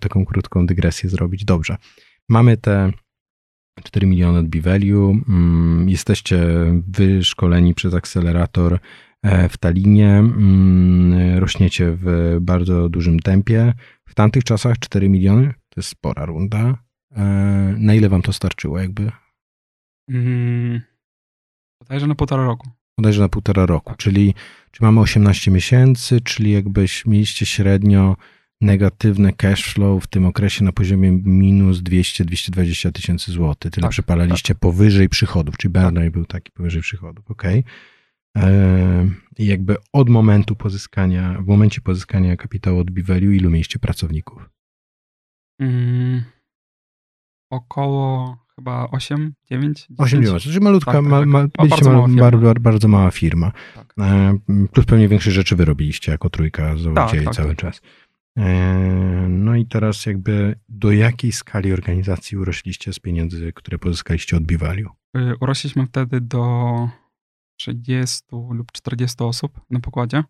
taką krótką dygresję zrobić. Dobrze, mamy te 4 miliony od bValue, jesteście wyszkoleni przez akcelerator w Tallinie, rośniecie w bardzo dużym tempie. W tamtych czasach 4 miliony, to jest spora runda. Na ile wam to starczyło jakby? Podajże na 1,5 roku. Podajże na 1,5 roku, tak. Czyli mamy 18 miesięcy, czyli jakbyś mieliście średnio negatywne cash flow w tym okresie na poziomie minus 200-220 tysięcy złotych. Tyle tak, przepalaliście tak. Powyżej przychodów, czyli Bernard tak. Był taki powyżej przychodów, okej. I jakby od momentu pozyskania, w momencie pozyskania kapitału od bValue, ilu mieliście pracowników? Około chyba 8, 9. 8, 9, czyli malutka, tak, bardzo mała firma. Tak. Plus pewnie większe rzeczy wy robiliście jako trójka założycieli cały czas. No i teraz jakby do jakiej skali organizacji urośliście z pieniędzy, które pozyskaliście od bValue? Urośliśmy wtedy do 30 lub 40 osób na pokładzie.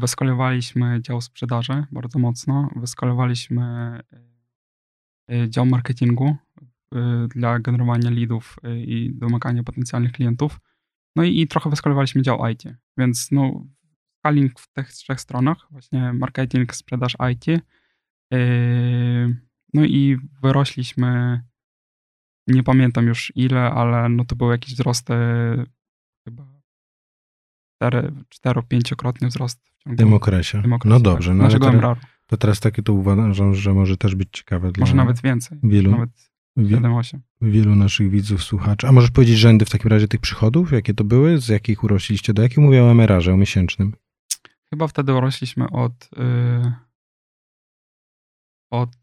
Wyskalowaliśmy dział sprzedaży bardzo mocno. Wyskalowaliśmy dział marketingu dla generowania leadów i domykania potencjalnych klientów. No i trochę wyskalowaliśmy dział IT. Więc no, scaling w tych trzech stronach, właśnie marketing, sprzedaż, IT. No i wyrośliśmy, nie pamiętam już ile, ale no to był jakiś wzrost chyba 4-5-krotny wzrost w tym okresie. No dobrze. No naszego MRR-u. To teraz takie to uważam, że może też być ciekawe dla... Może nawet więcej. Wielu naszych widzów, słuchaczy. A możesz powiedzieć rzędy w takim razie tych przychodów? Jakie to były? Z jakich urośliście? Do jakich mówię o MRR-ze, o miesięcznym? Chyba wtedy urośliśmy od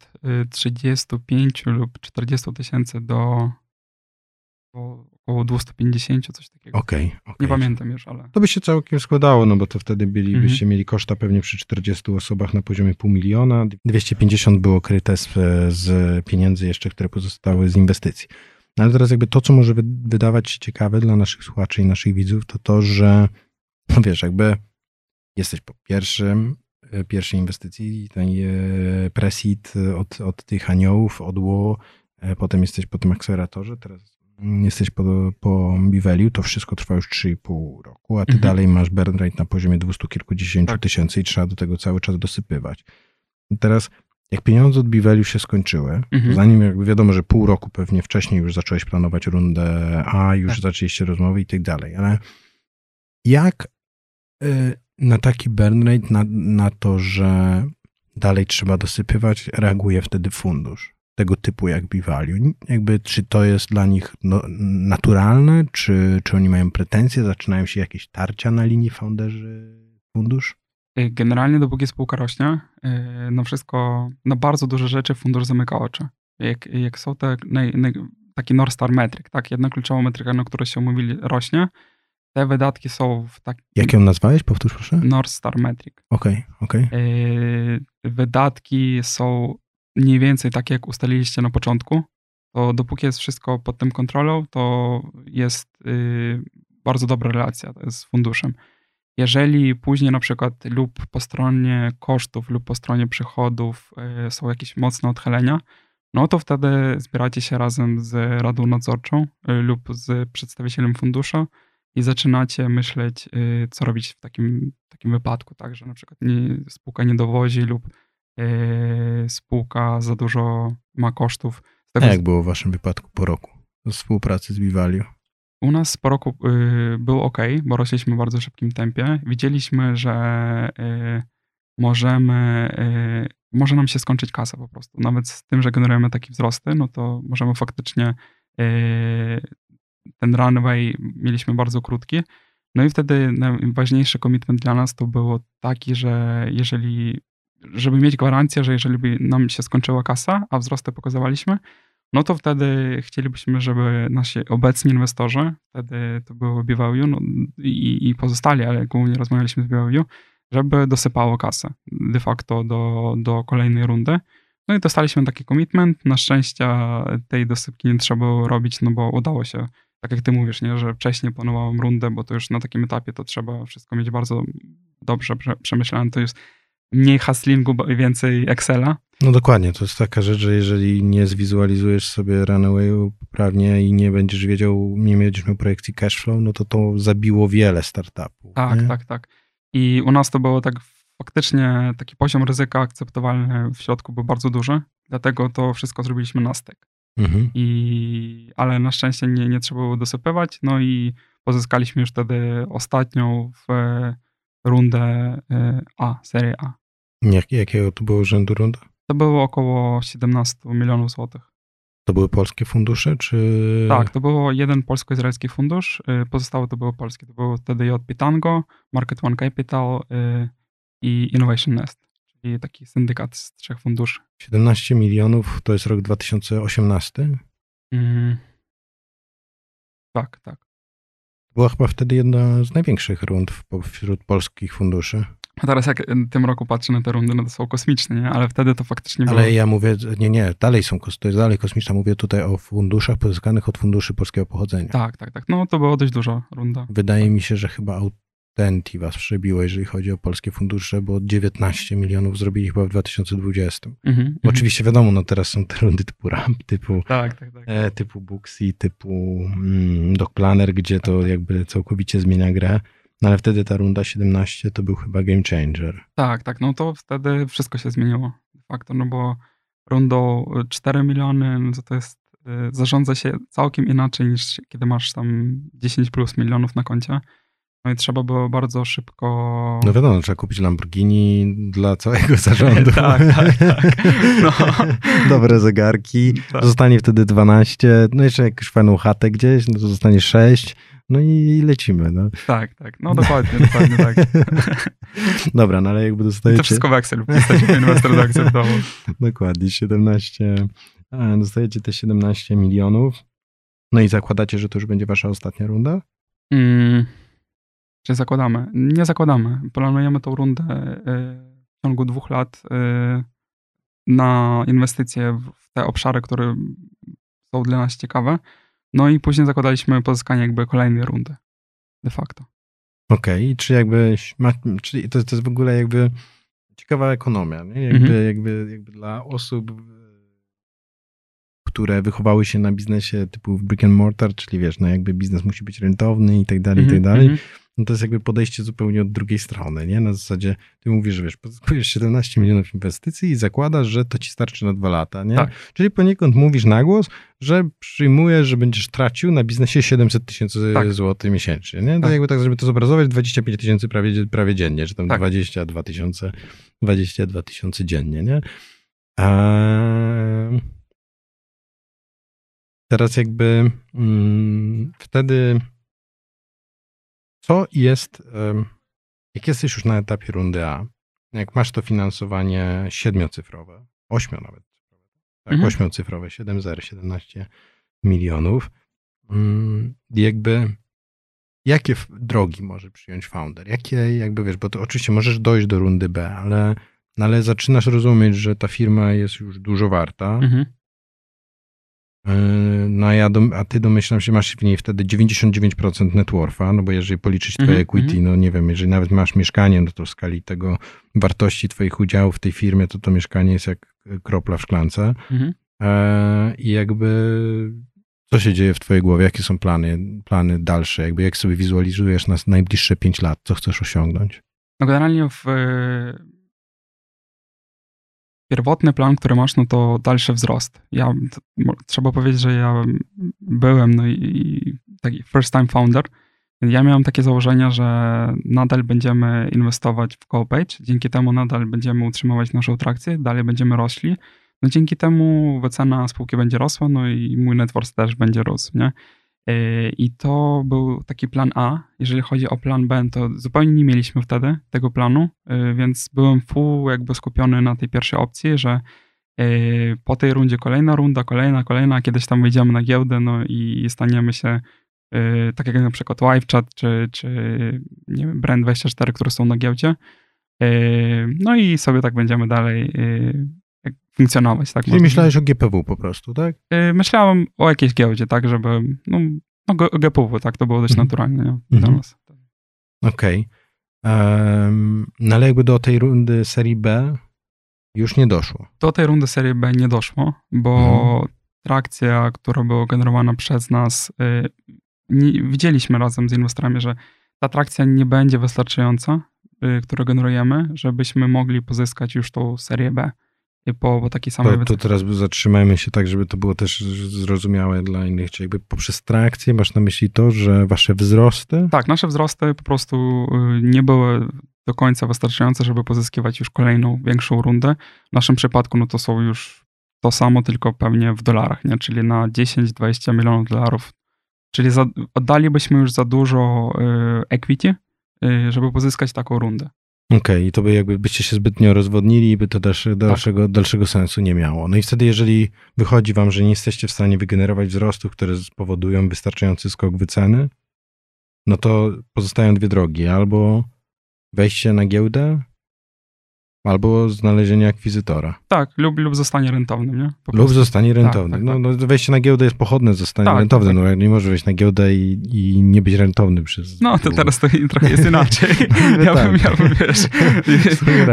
35 lub 40 tysięcy do około 250, coś takiego. Okay. Nie pamiętam już, ale... To by się całkiem składało, no bo to wtedy byście mieli koszta pewnie przy 40 osobach na poziomie 500 000. 250 było kryte z pieniędzy jeszcze, które pozostały z inwestycji. No ale teraz jakby to, co może wydawać się ciekawe dla naszych słuchaczy i naszych widzów, to, że no wiesz, jakby jesteś po pierwszej inwestycji, tej pre-seed od tych aniołów, odło, potem jesteś po tym akceleratorze, teraz jesteś po bValue, to wszystko trwa już 3,5 roku, a ty dalej masz burn rate na poziomie 200 kilkudziesięciu tysięcy i trzeba do tego cały czas dosypywać. I teraz, jak pieniądze od bValue się skończyły, zanim jakby wiadomo, że pół roku pewnie wcześniej już zacząłeś planować rundę A, już zaczęliście rozmowy i tak dalej, ale jak na taki burn rate, na to, że dalej trzeba dosypywać, reaguje wtedy fundusz tego typu jak bValue? Jakby czy to jest dla nich naturalne, czy oni mają pretensje, zaczynają się jakieś tarcia na linii founderzy fundusz? Generalnie dopóki spółka rośnie, na bardzo duże rzeczy fundusz zamyka oczy. Jak są te taki North Star metric, tak? Jedna kluczowa metryka, na której się umówili, rośnie. Te wydatki są w takim... Jak ją nazwałeś? Powtórz proszę. North Star metric. Okej. Wydatki są mniej więcej tak, jak ustaliliście na początku, to dopóki jest wszystko pod tym kontrolą, to jest bardzo dobra relacja z funduszem. Jeżeli później na przykład lub po stronie kosztów, lub po stronie przychodów są jakieś mocne odchylenia, no to wtedy zbieracie się razem z radą nadzorczą lub z przedstawicielem fundusza i zaczynacie myśleć, co robić w takim wypadku, tak, że na przykład spółka nie dowozi lub spółka za dużo ma kosztów. Jak było w waszym wypadku po roku współpracy z bValue? U nas po roku było ok, bo rośliśmy w bardzo szybkim tempie. Widzieliśmy, że może nam się skończyć kasa po prostu. Nawet z tym, że generujemy takie wzrosty, no to możemy faktycznie ten runway mieliśmy bardzo krótki. No i wtedy najważniejszy commitment dla nas to było taki, że żeby mieć gwarancję, że jeżeli by nam się skończyła kasa, a wzrosty pokazywaliśmy, no to wtedy chcielibyśmy, żeby nasi obecni inwestorzy, wtedy to było bValue, no i pozostali, ale głównie rozmawialiśmy z bValue, żeby dosypało kasę de facto do kolejnej rundy. No i dostaliśmy taki commitment. Na szczęście tej dosypki nie trzeba było robić, no bo udało się. Tak jak ty mówisz, nie, że wcześniej planowałem rundę, bo to już na takim etapie to trzeba wszystko mieć bardzo dobrze przemyślane. To jest mniej hustlingu, więcej Excela. No dokładnie, to jest taka rzecz, że jeżeli nie zwizualizujesz sobie runaway'u poprawnie i nie będziesz wiedział, nie będziesz miał projekcji cashflow, no to to zabiło wiele startupów. Tak, nie? tak. I u nas to było tak faktycznie taki poziom ryzyka akceptowalny w środku był bardzo duży, dlatego to wszystko zrobiliśmy na styk. Mhm. Ale na szczęście nie trzeba było dosypywać, no i pozyskaliśmy już wtedy ostatnią w rundę A, serię A. Jakiego to było rzędu runda? To było około 17 milionów złotych. To były polskie fundusze, czy...? Tak, to było jeden polsko-izraelski fundusz, pozostałe to były polskie. To było TDJ Pitango, Market One Capital i Innovation Nest, czyli taki syndykat z 3 funduszy. 17 milionów to jest rok 2018? Tak. Była chyba wtedy jedna z największych rund wśród polskich funduszy. A teraz jak w tym roku patrzę na te rundy, no to są kosmiczne, nie? Ale wtedy to faktycznie było... Ale ja mówię, nie, dalej są to jest dalej kosmiczne. Mówię tutaj o funduszach pozyskanych od funduszy polskiego pochodzenia. Tak. No to była dość duża runda. Wydaje mi się, że chyba Authenti was przebiło, jeżeli chodzi o polskie fundusze, bo 19 milionów zrobili chyba w 2020. Oczywiście wiadomo, no teraz są te rundy typu Ramp, typu, typu Booksy, typu Doc Planner, gdzie to jakby całkowicie zmienia grę. No ale wtedy ta runda 17 to był chyba game changer. Tak, no to wtedy wszystko się zmieniło de facto, no bo rundą 4 miliony, no to jest, zarządza się całkiem inaczej niż kiedy masz tam 10 plus milionów na koncie. No i trzeba było bardzo szybko... No wiadomo, trzeba kupić Lamborghini dla całego zarządu. tak. No. Dobre zegarki. Tak. Zostanie wtedy 12, no jeszcze jakąś fajną chatę gdzieś, no to zostanie 6. No i lecimy. No. Tak. No dokładnie tak. Dobra, no ale jakby dostajecie... To wszystko w Excelu. Jesteśmy inwestor do akceptował. Dokładnie, 17... Dostajecie te 17 milionów. No i zakładacie, że to już będzie wasza ostatnia runda? Czy zakładamy? Nie zakładamy. Planujemy tą rundę w ciągu 2 lat na inwestycje w te obszary, które są dla nas ciekawe. No i później zakładaliśmy pozyskanie jakby kolejnej rundy de facto. Okej. Czy jakby, czyli to jest w ogóle jakby ciekawa ekonomia, nie? Jakby dla osób, które wychowały się na biznesie typu brick and mortar, czyli wiesz, no jakby biznes musi być rentowny i tak dalej. No to jest jakby podejście zupełnie od drugiej strony, nie? Na zasadzie, ty mówisz, że wiesz, pozyskujesz 17 milionów inwestycji i zakładasz, że to ci starczy na 2 lata, nie? Tak. Czyli poniekąd mówisz na głos, że przyjmujesz, że będziesz tracił na biznesie 700 000 złotych miesięcznie, nie? To jakby tak, żeby to zobrazować, 25 000 prawie dziennie, czy tam 22 tysiące dziennie, nie? Teraz jakby wtedy... Co jest, jak jesteś już na etapie rundy A, jak masz to finansowanie 7-cyfrowe, 8 nawet, tak, 8-cyfrowe, 17 milionów, jakby jakie drogi może przyjąć founder? Jakie, jakby wiesz, bo to oczywiście możesz dojść do rundy B, ale zaczynasz rozumieć, że ta firma jest już dużo warta. No a ty domyślam się, masz w niej wtedy 99% net wortha, no bo jeżeli policzyć twoje equity, no nie wiem, jeżeli nawet masz mieszkanie, no to w skali tego wartości twoich udziałów w tej firmie, to mieszkanie jest jak kropla w szklance. I jakby co się dzieje w twojej głowie, jakie są plany dalsze, jakby jak sobie wizualizujesz na najbliższe 5 lat, co chcesz osiągnąć? No generalnie pierwotny plan, który masz, no to dalszy wzrost. Trzeba powiedzieć, że ja byłem taki first time founder. Ja miałem takie założenia, że nadal będziemy inwestować w CallPage, dzięki temu nadal będziemy utrzymywać naszą trakcję, dalej będziemy rośli. No dzięki temu wycena spółki będzie rosła, no i mój net worth też będzie rósł, nie? I to był taki plan A. Jeżeli chodzi o plan B, to zupełnie nie mieliśmy wtedy tego planu, więc byłem jakby skupiony na tej pierwszej opcji, że po tej rundzie kolejna runda, kiedyś tam wyjdziemy na giełdę, no i staniemy się, tak jak na przykład LiveChat, czy nie wiem, Brand24, które są na giełdzie, No i sobie tak będziemy dalej funkcjonować. Tak. Czyli myślałeś o GPW po prostu, tak? Myślałem o jakiejś giełdzie, tak, żeby GPW, tak, to było dość naturalne dla nas. Okej. No ale jakby do tej rundy serii B już nie doszło. Do tej rundy serii B nie doszło, bo trakcja, która była generowana przez nas, widzieliśmy razem z inwestorami, że ta trakcja nie będzie wystarczająca, którą generujemy, żebyśmy mogli pozyskać już tą serię B. Po takiej samej to teraz zatrzymajmy się tak, żeby to było też zrozumiałe dla innych. Czyli jakby poprzez trakcję masz na myśli to, że wasze wzrosty? Tak, nasze wzrosty po prostu nie były do końca wystarczające, żeby pozyskiwać już kolejną, większą rundę. W naszym przypadku to są już to samo, tylko pewnie w dolarach, nie? Czyli na 10-20 milionów dolarów. Czyli oddalibyśmy już za dużo equity, żeby pozyskać taką rundę. Okej, i to by byście się zbytnio rozwodnili i by to dalszego sensu nie miało. No i wtedy, jeżeli wychodzi wam, że nie jesteście w stanie wygenerować wzrostów, które spowodują wystarczający skok wyceny, no to pozostają dwie drogi. Albo wejście na giełdę, albo znalezienie akwizytora. Tak, lub zostanie rentownym, nie? Lub zostanie rentownym. Tak, tak. No, wejście na giełdę jest pochodne, zostanie rentownym. Tak. No, nie może wejść na giełdę i nie być rentownym przez... No, to teraz to trochę jest inaczej.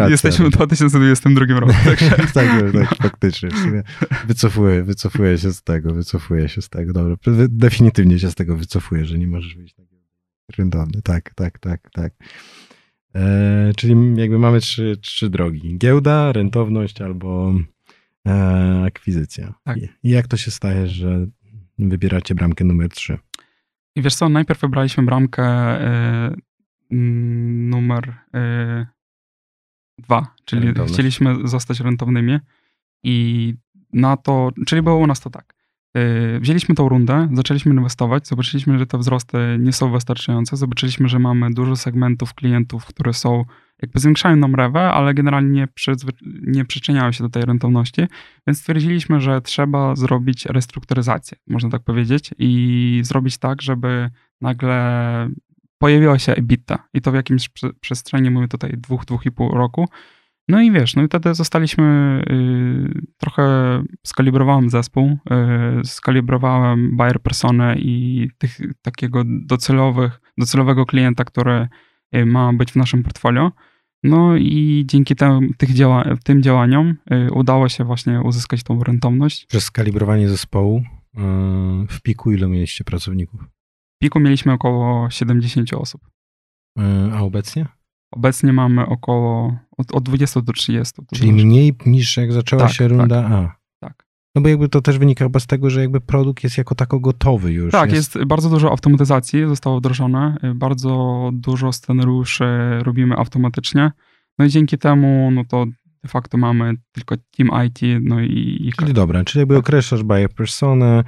Jesteśmy w 2022 roku. Tak, faktycznie. W sumie wycofuję się z tego. Dobra, definitywnie się z tego wycofuję, że nie możesz wejść na giełdę rentowny. Tak. Czyli jakby mamy trzy drogi. Giełda, rentowność albo akwizycja. Tak. I jak to się staje, że wybieracie bramkę numer 3? I wiesz co, najpierw wybraliśmy bramkę numer 2, czyli rentowność. Chcieliśmy zostać rentownymi i na to, czyli było u nas to tak. Wzięliśmy tą rundę, zaczęliśmy inwestować, zobaczyliśmy, że te wzrosty nie są wystarczające, zobaczyliśmy, że mamy dużo segmentów klientów, które są, jakby zwiększają nam rewę, ale generalnie nie przyczyniały się do tej rentowności, więc stwierdziliśmy, że trzeba zrobić restrukturyzację, można tak powiedzieć, i zrobić tak, żeby nagle pojawiła się EBITDA i to w jakimś przestrzeni, mówię tutaj 2,5 roku. No i wiesz, no i wtedy zostaliśmy, trochę skalibrowałem zespół, skalibrowałem buyer personę i tych takiego docelowego klienta, który ma być w naszym portfolio. No i dzięki tym działaniom udało się właśnie uzyskać tą rentowność. Przez skalibrowanie zespołu w Piku ile mieliście pracowników? W Piku mieliśmy około 70 osób. A obecnie? Obecnie mamy około od 20 do 30. Czyli znaczy mniej niż jak zaczęła się runda A. Tak. No bo jakby to też wynika chyba z tego, że jakby produkt jest jako tako gotowy już. Tak, jest bardzo dużo automatyzacji zostało wdrożone, bardzo dużo scenariuszy robimy automatycznie. No i dzięki temu to de facto mamy tylko team IT, Czyli dobra, czyli jakby określasz buyer personę,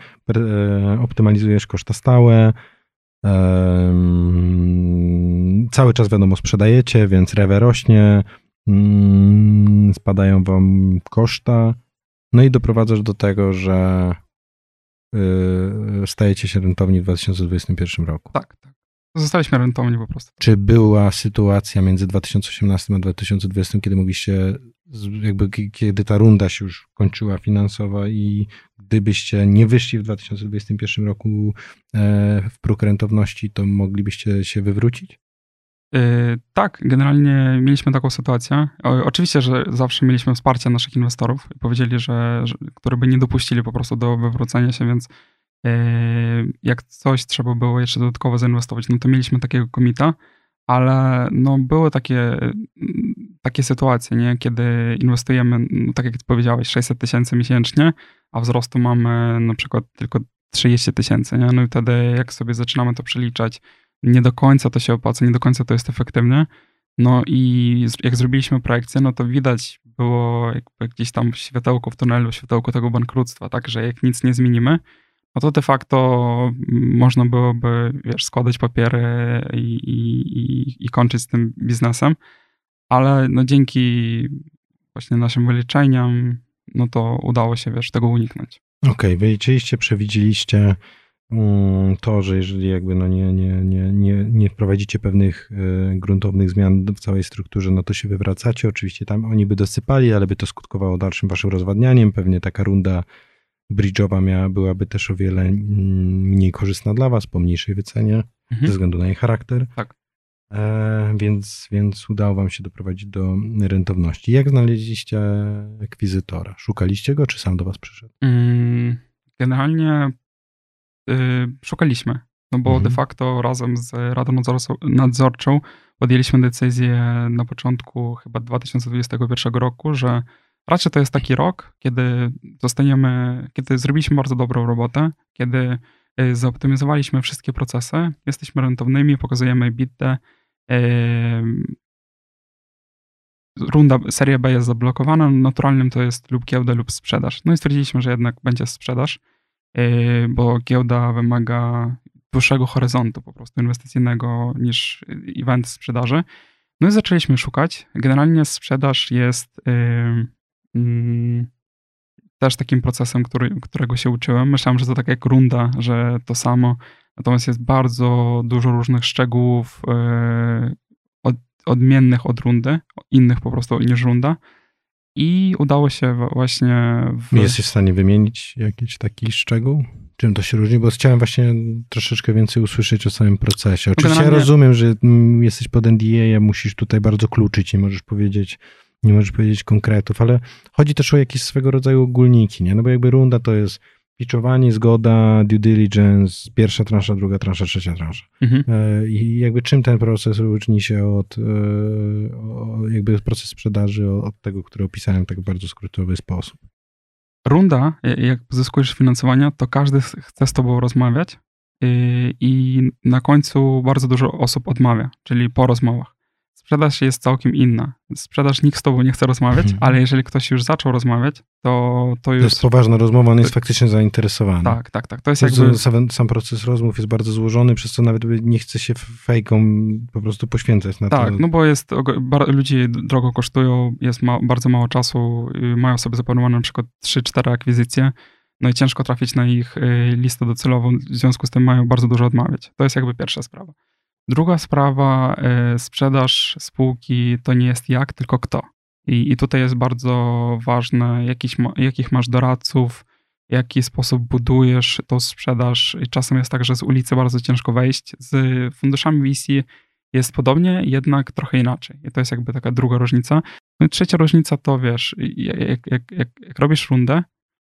optymalizujesz koszta stałe, cały czas wiadomo sprzedajecie, więc rewę rośnie, spadają wam koszta, no i doprowadzasz do tego, że stajecie się rentowni w 2021 roku. Tak. Zostaliśmy rentowni po prostu. Czy była sytuacja między 2018 a 2020, kiedy mogliście, kiedy ta runda się już kończyła finansowa i gdybyście nie wyszli w 2021 roku w próg rentowności, to moglibyście się wywrócić? Tak, generalnie mieliśmy taką sytuację. Oczywiście, że zawsze mieliśmy wsparcie naszych inwestorów i powiedzieli, że które by nie dopuścili po prostu do wywrócenia się, więc jak coś trzeba było jeszcze dodatkowo zainwestować, to mieliśmy takiego komita, ale były takie sytuacje, nie? Kiedy inwestujemy, tak jak powiedziałeś, 600 000 miesięcznie, a wzrostu mamy na przykład tylko 30 000, nie? No i wtedy jak sobie zaczynamy to przeliczać, nie do końca to się opłaca, nie do końca to jest efektywne. No i jak zrobiliśmy projekcję, to widać było jakby gdzieś tam światełko w tunelu, światełko tego bankructwa, tak, że jak nic nie zmienimy, to de facto można byłoby, składać papiery i kończyć z tym biznesem, ale dzięki właśnie naszym wyliczeniom, to udało się, tego uniknąć. Okej, wyliczyliście, przewidzieliście to, że jeżeli jakby no nie wprowadzicie pewnych gruntownych zmian w całej strukturze, no to się wywracacie. Oczywiście tam oni by dosypali, ale by to skutkowało dalszym waszym rozwadnianiem. Pewnie taka runda bridge'owa byłaby też o wiele mniej korzystna dla was, po mniejszej wycenie, ze względu na jej charakter. Tak. Więc udało wam się doprowadzić do rentowności. Jak znaleźliście akwizytora? Szukaliście go, czy sam do was przyszedł? Generalnie szukaliśmy, no bo de facto razem z Radą Nadzorczą podjęliśmy decyzję na początku chyba 2021 roku, że raczej to jest taki rok, kiedy zrobiliśmy bardzo dobrą robotę, kiedy zoptymizowaliśmy wszystkie procesy, jesteśmy rentownymi, pokazujemy EBITDA, seria B jest zablokowana, naturalnym to jest lub giełda, lub sprzedaż. No i stwierdziliśmy, że jednak będzie sprzedaż, bo giełda wymaga dłuższego horyzontu po prostu inwestycyjnego niż event sprzedaży. No i zaczęliśmy szukać. Generalnie sprzedaż jest też takim procesem, którego się uczyłem. Myślałem, że to tak jak runda, że to samo. Natomiast jest bardzo dużo różnych szczegółów odmiennych od rundy, innych po prostu niż runda. I udało się właśnie... Jesteś w stanie wymienić jakiś taki szczegół? Czym to się różni? Bo chciałem właśnie troszeczkę więcej usłyszeć o samym procesie. Oczywiście ja rozumiem, że jesteś pod NDA, musisz tutaj bardzo kluczyć i nie możesz powiedzieć konkretów, ale chodzi też o jakieś swego rodzaju ogólniki, nie? No bo jakby runda to jest pitchowanie, zgoda, due diligence, pierwsza transza, druga transza, trzecia transza. I jakby czym ten proces różni się od proces sprzedaży od tego, który opisałem w tak bardzo skrótowy sposób? Runda, jak pozyskujesz finansowania, to każdy chce z tobą rozmawiać i na końcu bardzo dużo osób odmawia, czyli po rozmowach. Sprzedaż jest całkiem inna. Sprzedaż nikt z tobą nie chce rozmawiać, ale jeżeli ktoś już zaczął rozmawiać, to już... To jest poważna rozmowa, on jest faktycznie zainteresowany. Tak. Sam proces rozmów jest bardzo złożony, przez co nawet nie chce się fejkom po prostu poświęcać na to. Tak, no bo ludzie drogo kosztują, jest bardzo mało czasu, mają sobie zaplanowane na przykład 3-4 akwizycje, no i ciężko trafić na ich listę docelową, w związku z tym mają bardzo dużo odmawiać. To jest pierwsza sprawa. Druga sprawa, sprzedaż spółki to nie jest jak, tylko kto. I tutaj jest bardzo ważne, jakich masz doradców, w jaki sposób budujesz tą sprzedaż. I czasem jest tak, że z ulicy bardzo ciężko wejść. Z funduszami VC jest podobnie, jednak trochę inaczej. I to jest taka druga różnica. No i trzecia różnica to jak robisz rundę,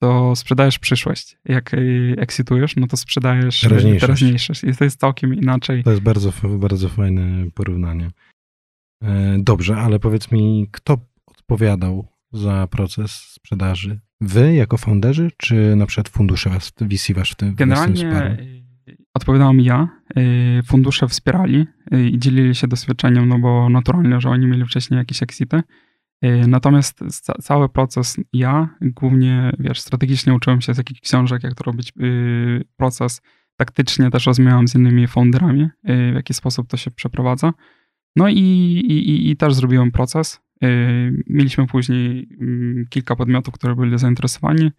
to sprzedajesz przyszłość. Jak exitujesz, no to sprzedajesz teraźniejszość. I to jest całkiem inaczej. To jest bardzo, bardzo fajne porównanie. Dobrze, ale powiedz mi, kto odpowiadał za proces sprzedaży? Wy jako founderzy, czy na przykład fundusze VC wasz w tym? Generalnie odpowiadałem ja. Fundusze wspierali i dzielili się doświadczeniem, no bo naturalnie, że oni mieli wcześniej jakieś exity. Natomiast cały proces ja głównie, strategicznie uczyłem się z jakichś książek, jak to robić proces. Taktycznie też rozmawiałem z innymi founderami, w jaki sposób to się przeprowadza. No i też zrobiłem proces. Mieliśmy później kilka podmiotów, które byli zainteresowani.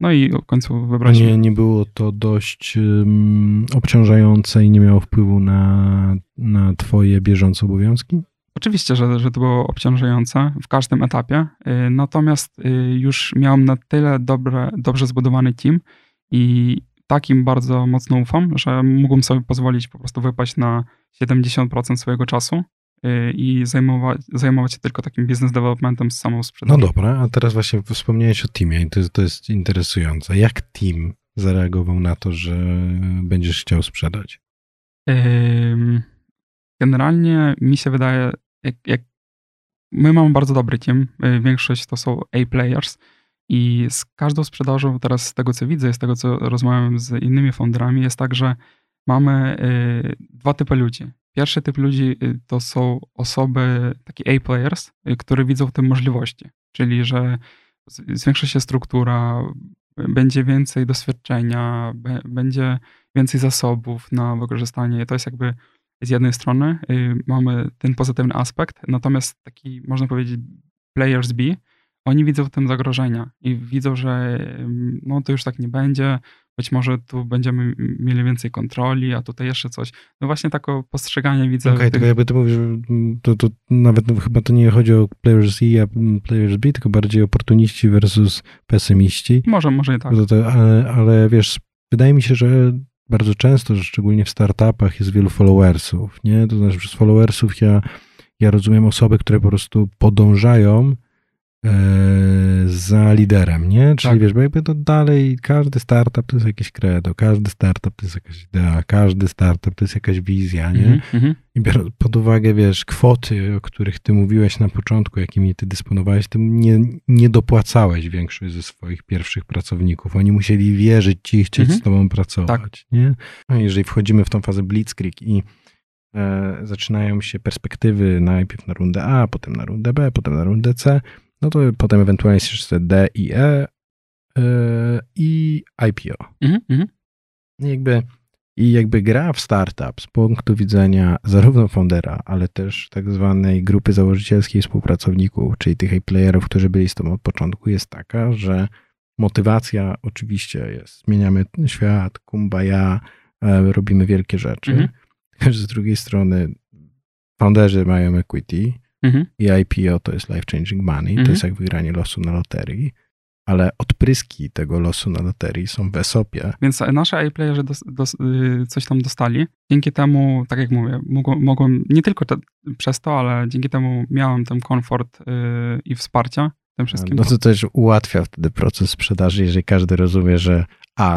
No i w końcu wybraliśmy. Nie było to dość obciążające i nie miało wpływu na twoje bieżące obowiązki? Oczywiście, że to było obciążające w każdym etapie, natomiast już miałem na tyle dobrze zbudowany team i takim bardzo mocno ufam, że mógłbym sobie pozwolić po prostu wypaść na 70% swojego czasu i zajmować się tylko takim business developmentem z samą sprzedażą. No dobra, a teraz właśnie wspomniałeś o teamie i to jest interesujące. Jak team zareagował na to, że będziesz chciał sprzedać? Generalnie mi się wydaje, my mamy bardzo dobry team, większość to są A-players i z każdą sprzedażą teraz z tego co widzę, z tego co rozmawiam z innymi founderami, jest tak, że mamy dwa typy ludzi. Pierwszy typ ludzi to są osoby, takie A-players, które widzą w tym możliwości, czyli że zwiększa się struktura, będzie więcej doświadczenia, będzie więcej zasobów na wykorzystanie. To jest z jednej strony mamy ten pozytywny aspekt, natomiast taki, można powiedzieć, players B, oni widzą w tym zagrożenia i widzą, że no to już tak nie będzie, być może tu będziemy mieli więcej kontroli, a tutaj jeszcze coś. No właśnie takie postrzeganie widzę. Okej, tylko jakby ty mówisz, to nawet chyba to nie chodzi o players E, a players B, tylko bardziej oportuniści versus pesymiści. Może i tak. Ale wiesz, wydaje mi się, że bardzo często, że szczególnie w startupach jest wielu followersów, nie? To znaczy przez followersów ja rozumiem osoby, które po prostu podążają za liderem, nie? Czyli tak. Wiesz, bo jakby to dalej każdy startup to jest jakieś credo, każdy startup to jest jakaś idea, każdy startup to jest jakaś wizja, nie? Mm-hmm. I biorąc pod uwagę, wiesz, kwoty, o których ty mówiłeś na początku, jakimi ty dysponowałeś, ty nie dopłacałeś większość ze swoich pierwszych pracowników. Oni musieli wierzyć ci i chcieć z tobą pracować, nie? No, jeżeli wchodzimy w tą fazę blitzkrieg i zaczynają się perspektywy najpierw na rundę A, potem na rundę B, potem na rundę C, no to potem ewentualnie jest jeszcze D i E i IPO. I jakby gra w startup z punktu widzenia zarówno foundera, ale też tak zwanej grupy założycielskiej współpracowników, czyli tych playerów, którzy byli z tobą od początku, jest taka, że motywacja oczywiście jest, zmieniamy świat, kumbaya, robimy wielkie rzeczy. Z drugiej strony founderzy mają equity, i IPO to jest life changing money, to jest jak wygranie losu na loterii, ale odpryski tego losu na loterii są w ESOP-ie. Więc nasze iPlayerzy coś tam dostali. Dzięki temu, tak jak mówię, mogłem nie tylko przez to, ale dzięki temu miałem ten komfort i wsparcia tym wszystkim. No to też ułatwia wtedy proces sprzedaży, jeżeli każdy rozumie, że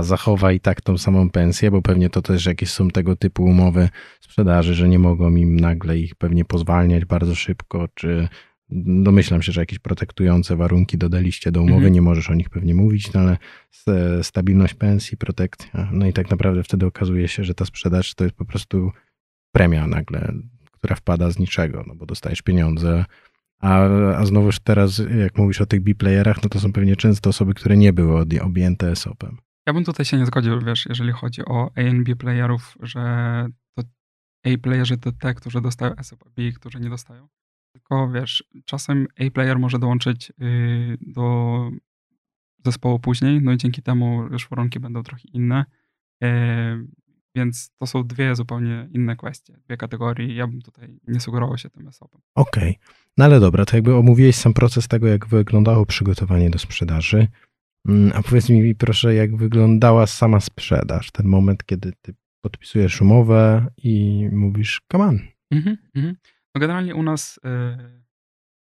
zachowa i tak tą samą pensję, bo pewnie to też jakieś są tego typu umowy sprzedaży, że nie mogą im nagle ich pewnie pozwalniać bardzo szybko, czy domyślam się, że jakieś protektujące warunki dodaliście do umowy, nie możesz o nich pewnie mówić, no ale stabilność pensji, protekcja, no i tak naprawdę wtedy okazuje się, że ta sprzedaż to jest po prostu premia nagle, która wpada z niczego, no bo dostajesz pieniądze. A znowuż teraz, jak mówisz o tych B-playerach, no to są pewnie często osoby, które nie były objęte ESOP-em. Ja bym tutaj się nie zgodził, wiesz, jeżeli chodzi o A i B playerów, że to A-playerzy to te, którzy dostają ESOP, a B, którzy nie dostają. Tylko wiesz, czasem A-player może dołączyć do zespołu później, no i dzięki temu już warunki będą trochę inne. Więc to są dwie zupełnie inne kwestie, dwie kategorie. Ja bym tutaj nie sugerował się tym ESOP-em. Okej. No ale dobra, to jakby omówiłeś sam proces tego, jak wyglądało przygotowanie do sprzedaży. A powiedz mi proszę, jak wyglądała sama sprzedaż, ten moment, kiedy ty podpisujesz umowę i mówisz come on. No generalnie u nas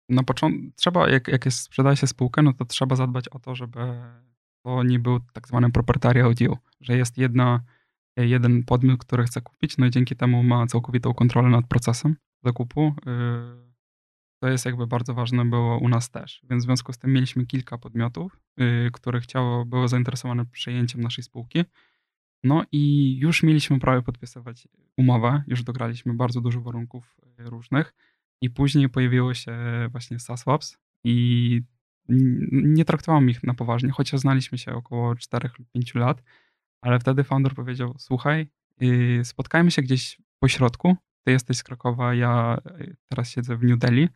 na początku trzeba, jak jest, sprzedaje się spółkę, no to trzeba zadbać o to, żeby to nie był tak zwany proprietarial deal, że jest jeden podmiot, który chce kupić, no i dzięki temu ma całkowitą kontrolę nad procesem zakupu. To jest jakby bardzo ważne było u nas też. Więc w związku z tym mieliśmy kilka podmiotów, które były zainteresowane przejęciem naszej spółki. No i już mieliśmy prawie podpisywać umowę, już dograliśmy bardzo dużo warunków różnych i później pojawiło się właśnie SaaS Labs i nie traktowałem ich na poważnie, chociaż znaliśmy się około 4 lub 5 lat, ale wtedy founder powiedział, słuchaj, spotkajmy się gdzieś po środku, ty jesteś z Krakowa, ja teraz siedzę w New Delhi,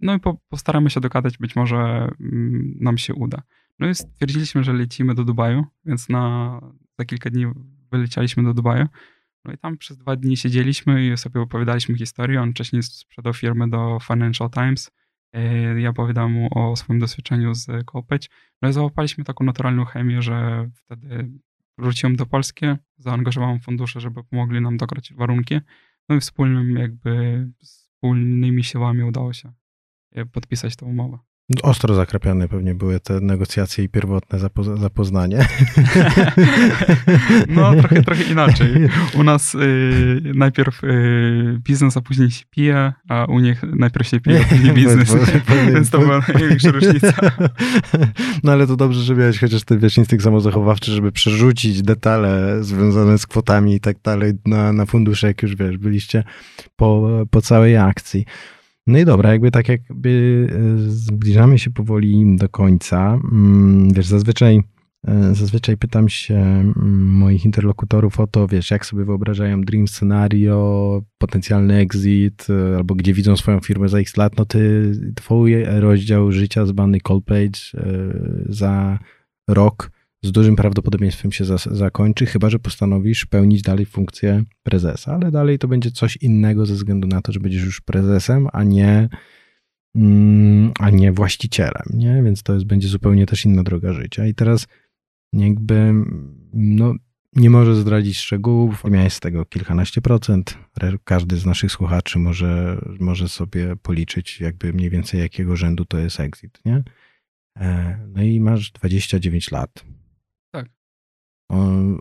no i postaramy się dogadać, być może nam się uda. No i stwierdziliśmy, że lecimy do Dubaju, więc za kilka dni wylecieliśmy do Dubaju. No i tam przez 2 dni siedzieliśmy i sobie opowiadaliśmy historię. On wcześniej sprzedał firmę do Financial Times. Ja opowiadałem mu o swoim doświadczeniu z CallPage. No i załapaliśmy taką naturalną chemię, że wtedy wróciłem do Polski, zaangażowałem fundusze, żeby pomogli nam dograć warunki. No i wspólnymi siłami udało się podpisać tę umowę. Ostro zakrapiane pewnie były te negocjacje i pierwotne zapoznanie. No trochę inaczej. U nas najpierw biznes, a później się pije, a u nich najpierw się pije, a później biznes. Więc to była największa różnica. No ale to dobrze, że miałeś chociaż ten instynkt samozachowawczy, żeby przerzucić detale związane z kwotami i tak dalej na fundusze, jak już wiesz, byliście po całej akcji. No i dobra, jakby tak jakby zbliżamy się powoli do końca. Wiesz, zazwyczaj pytam się moich interlokutorów o to, wiesz, jak sobie wyobrażają dream scenario, potencjalny exit, albo gdzie widzą swoją firmę za x lat. No ty, twój rozdział życia zwany CallPage za rok z dużym prawdopodobieństwem się zakończy, chyba że postanowisz pełnić dalej funkcję prezesa, ale dalej to będzie coś innego ze względu na to, że będziesz już prezesem, a nie właścicielem, nie? Więc to jest, będzie zupełnie też inna droga życia. I teraz jakby no, nie może zdradzić szczegółów, miałeś z tego kilkanaście procent. Każdy z naszych słuchaczy może sobie policzyć jakby mniej więcej jakiego rzędu to jest exit, nie? No i masz 29 lat. Tak.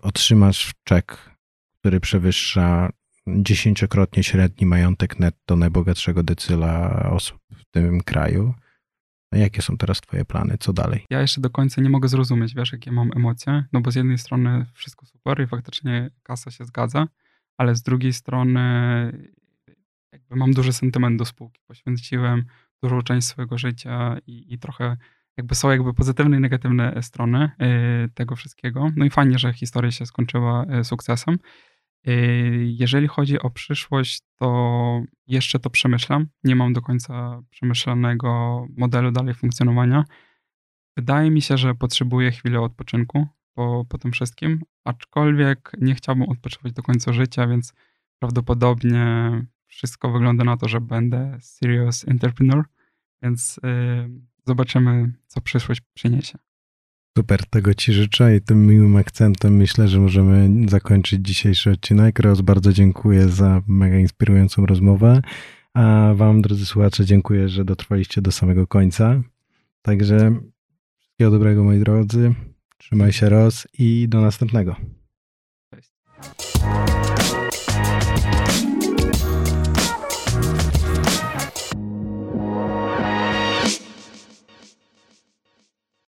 Otrzymasz czek, który przewyższa 10-krotnie średni majątek netto najbogatszego decyla osób w tym kraju. No jakie są teraz twoje plany? Co dalej? Ja jeszcze do końca nie mogę zrozumieć, wiesz, jakie mam emocje, no bo z jednej strony wszystko super i faktycznie kasa się zgadza, ale z drugiej strony jakby mam duży sentyment do spółki. Poświęciłem dużą część swojego życia i trochę jakby są jakby pozytywne i negatywne strony tego wszystkiego. No i fajnie, że historia się skończyła sukcesem. Jeżeli chodzi o przyszłość, to jeszcze to przemyślam. Nie mam do końca przemyślanego modelu dalej funkcjonowania. Wydaje mi się, że potrzebuję chwili odpoczynku po tym wszystkim, aczkolwiek nie chciałbym odpoczywać do końca życia, więc prawdopodobnie wszystko wygląda na to, że będę serious entrepreneur, więc zobaczymy, co przyszłość przyniesie. Super, tego ci życzę i tym miłym akcentem myślę, że możemy zakończyć dzisiejszy odcinek. Ros, bardzo dziękuję za mega inspirującą rozmowę, a wam, drodzy słuchacze, dziękuję, że dotrwaliście do samego końca. Także wszystkiego dobrego, moi drodzy. Trzymaj się, Ros, i do następnego. Cześć.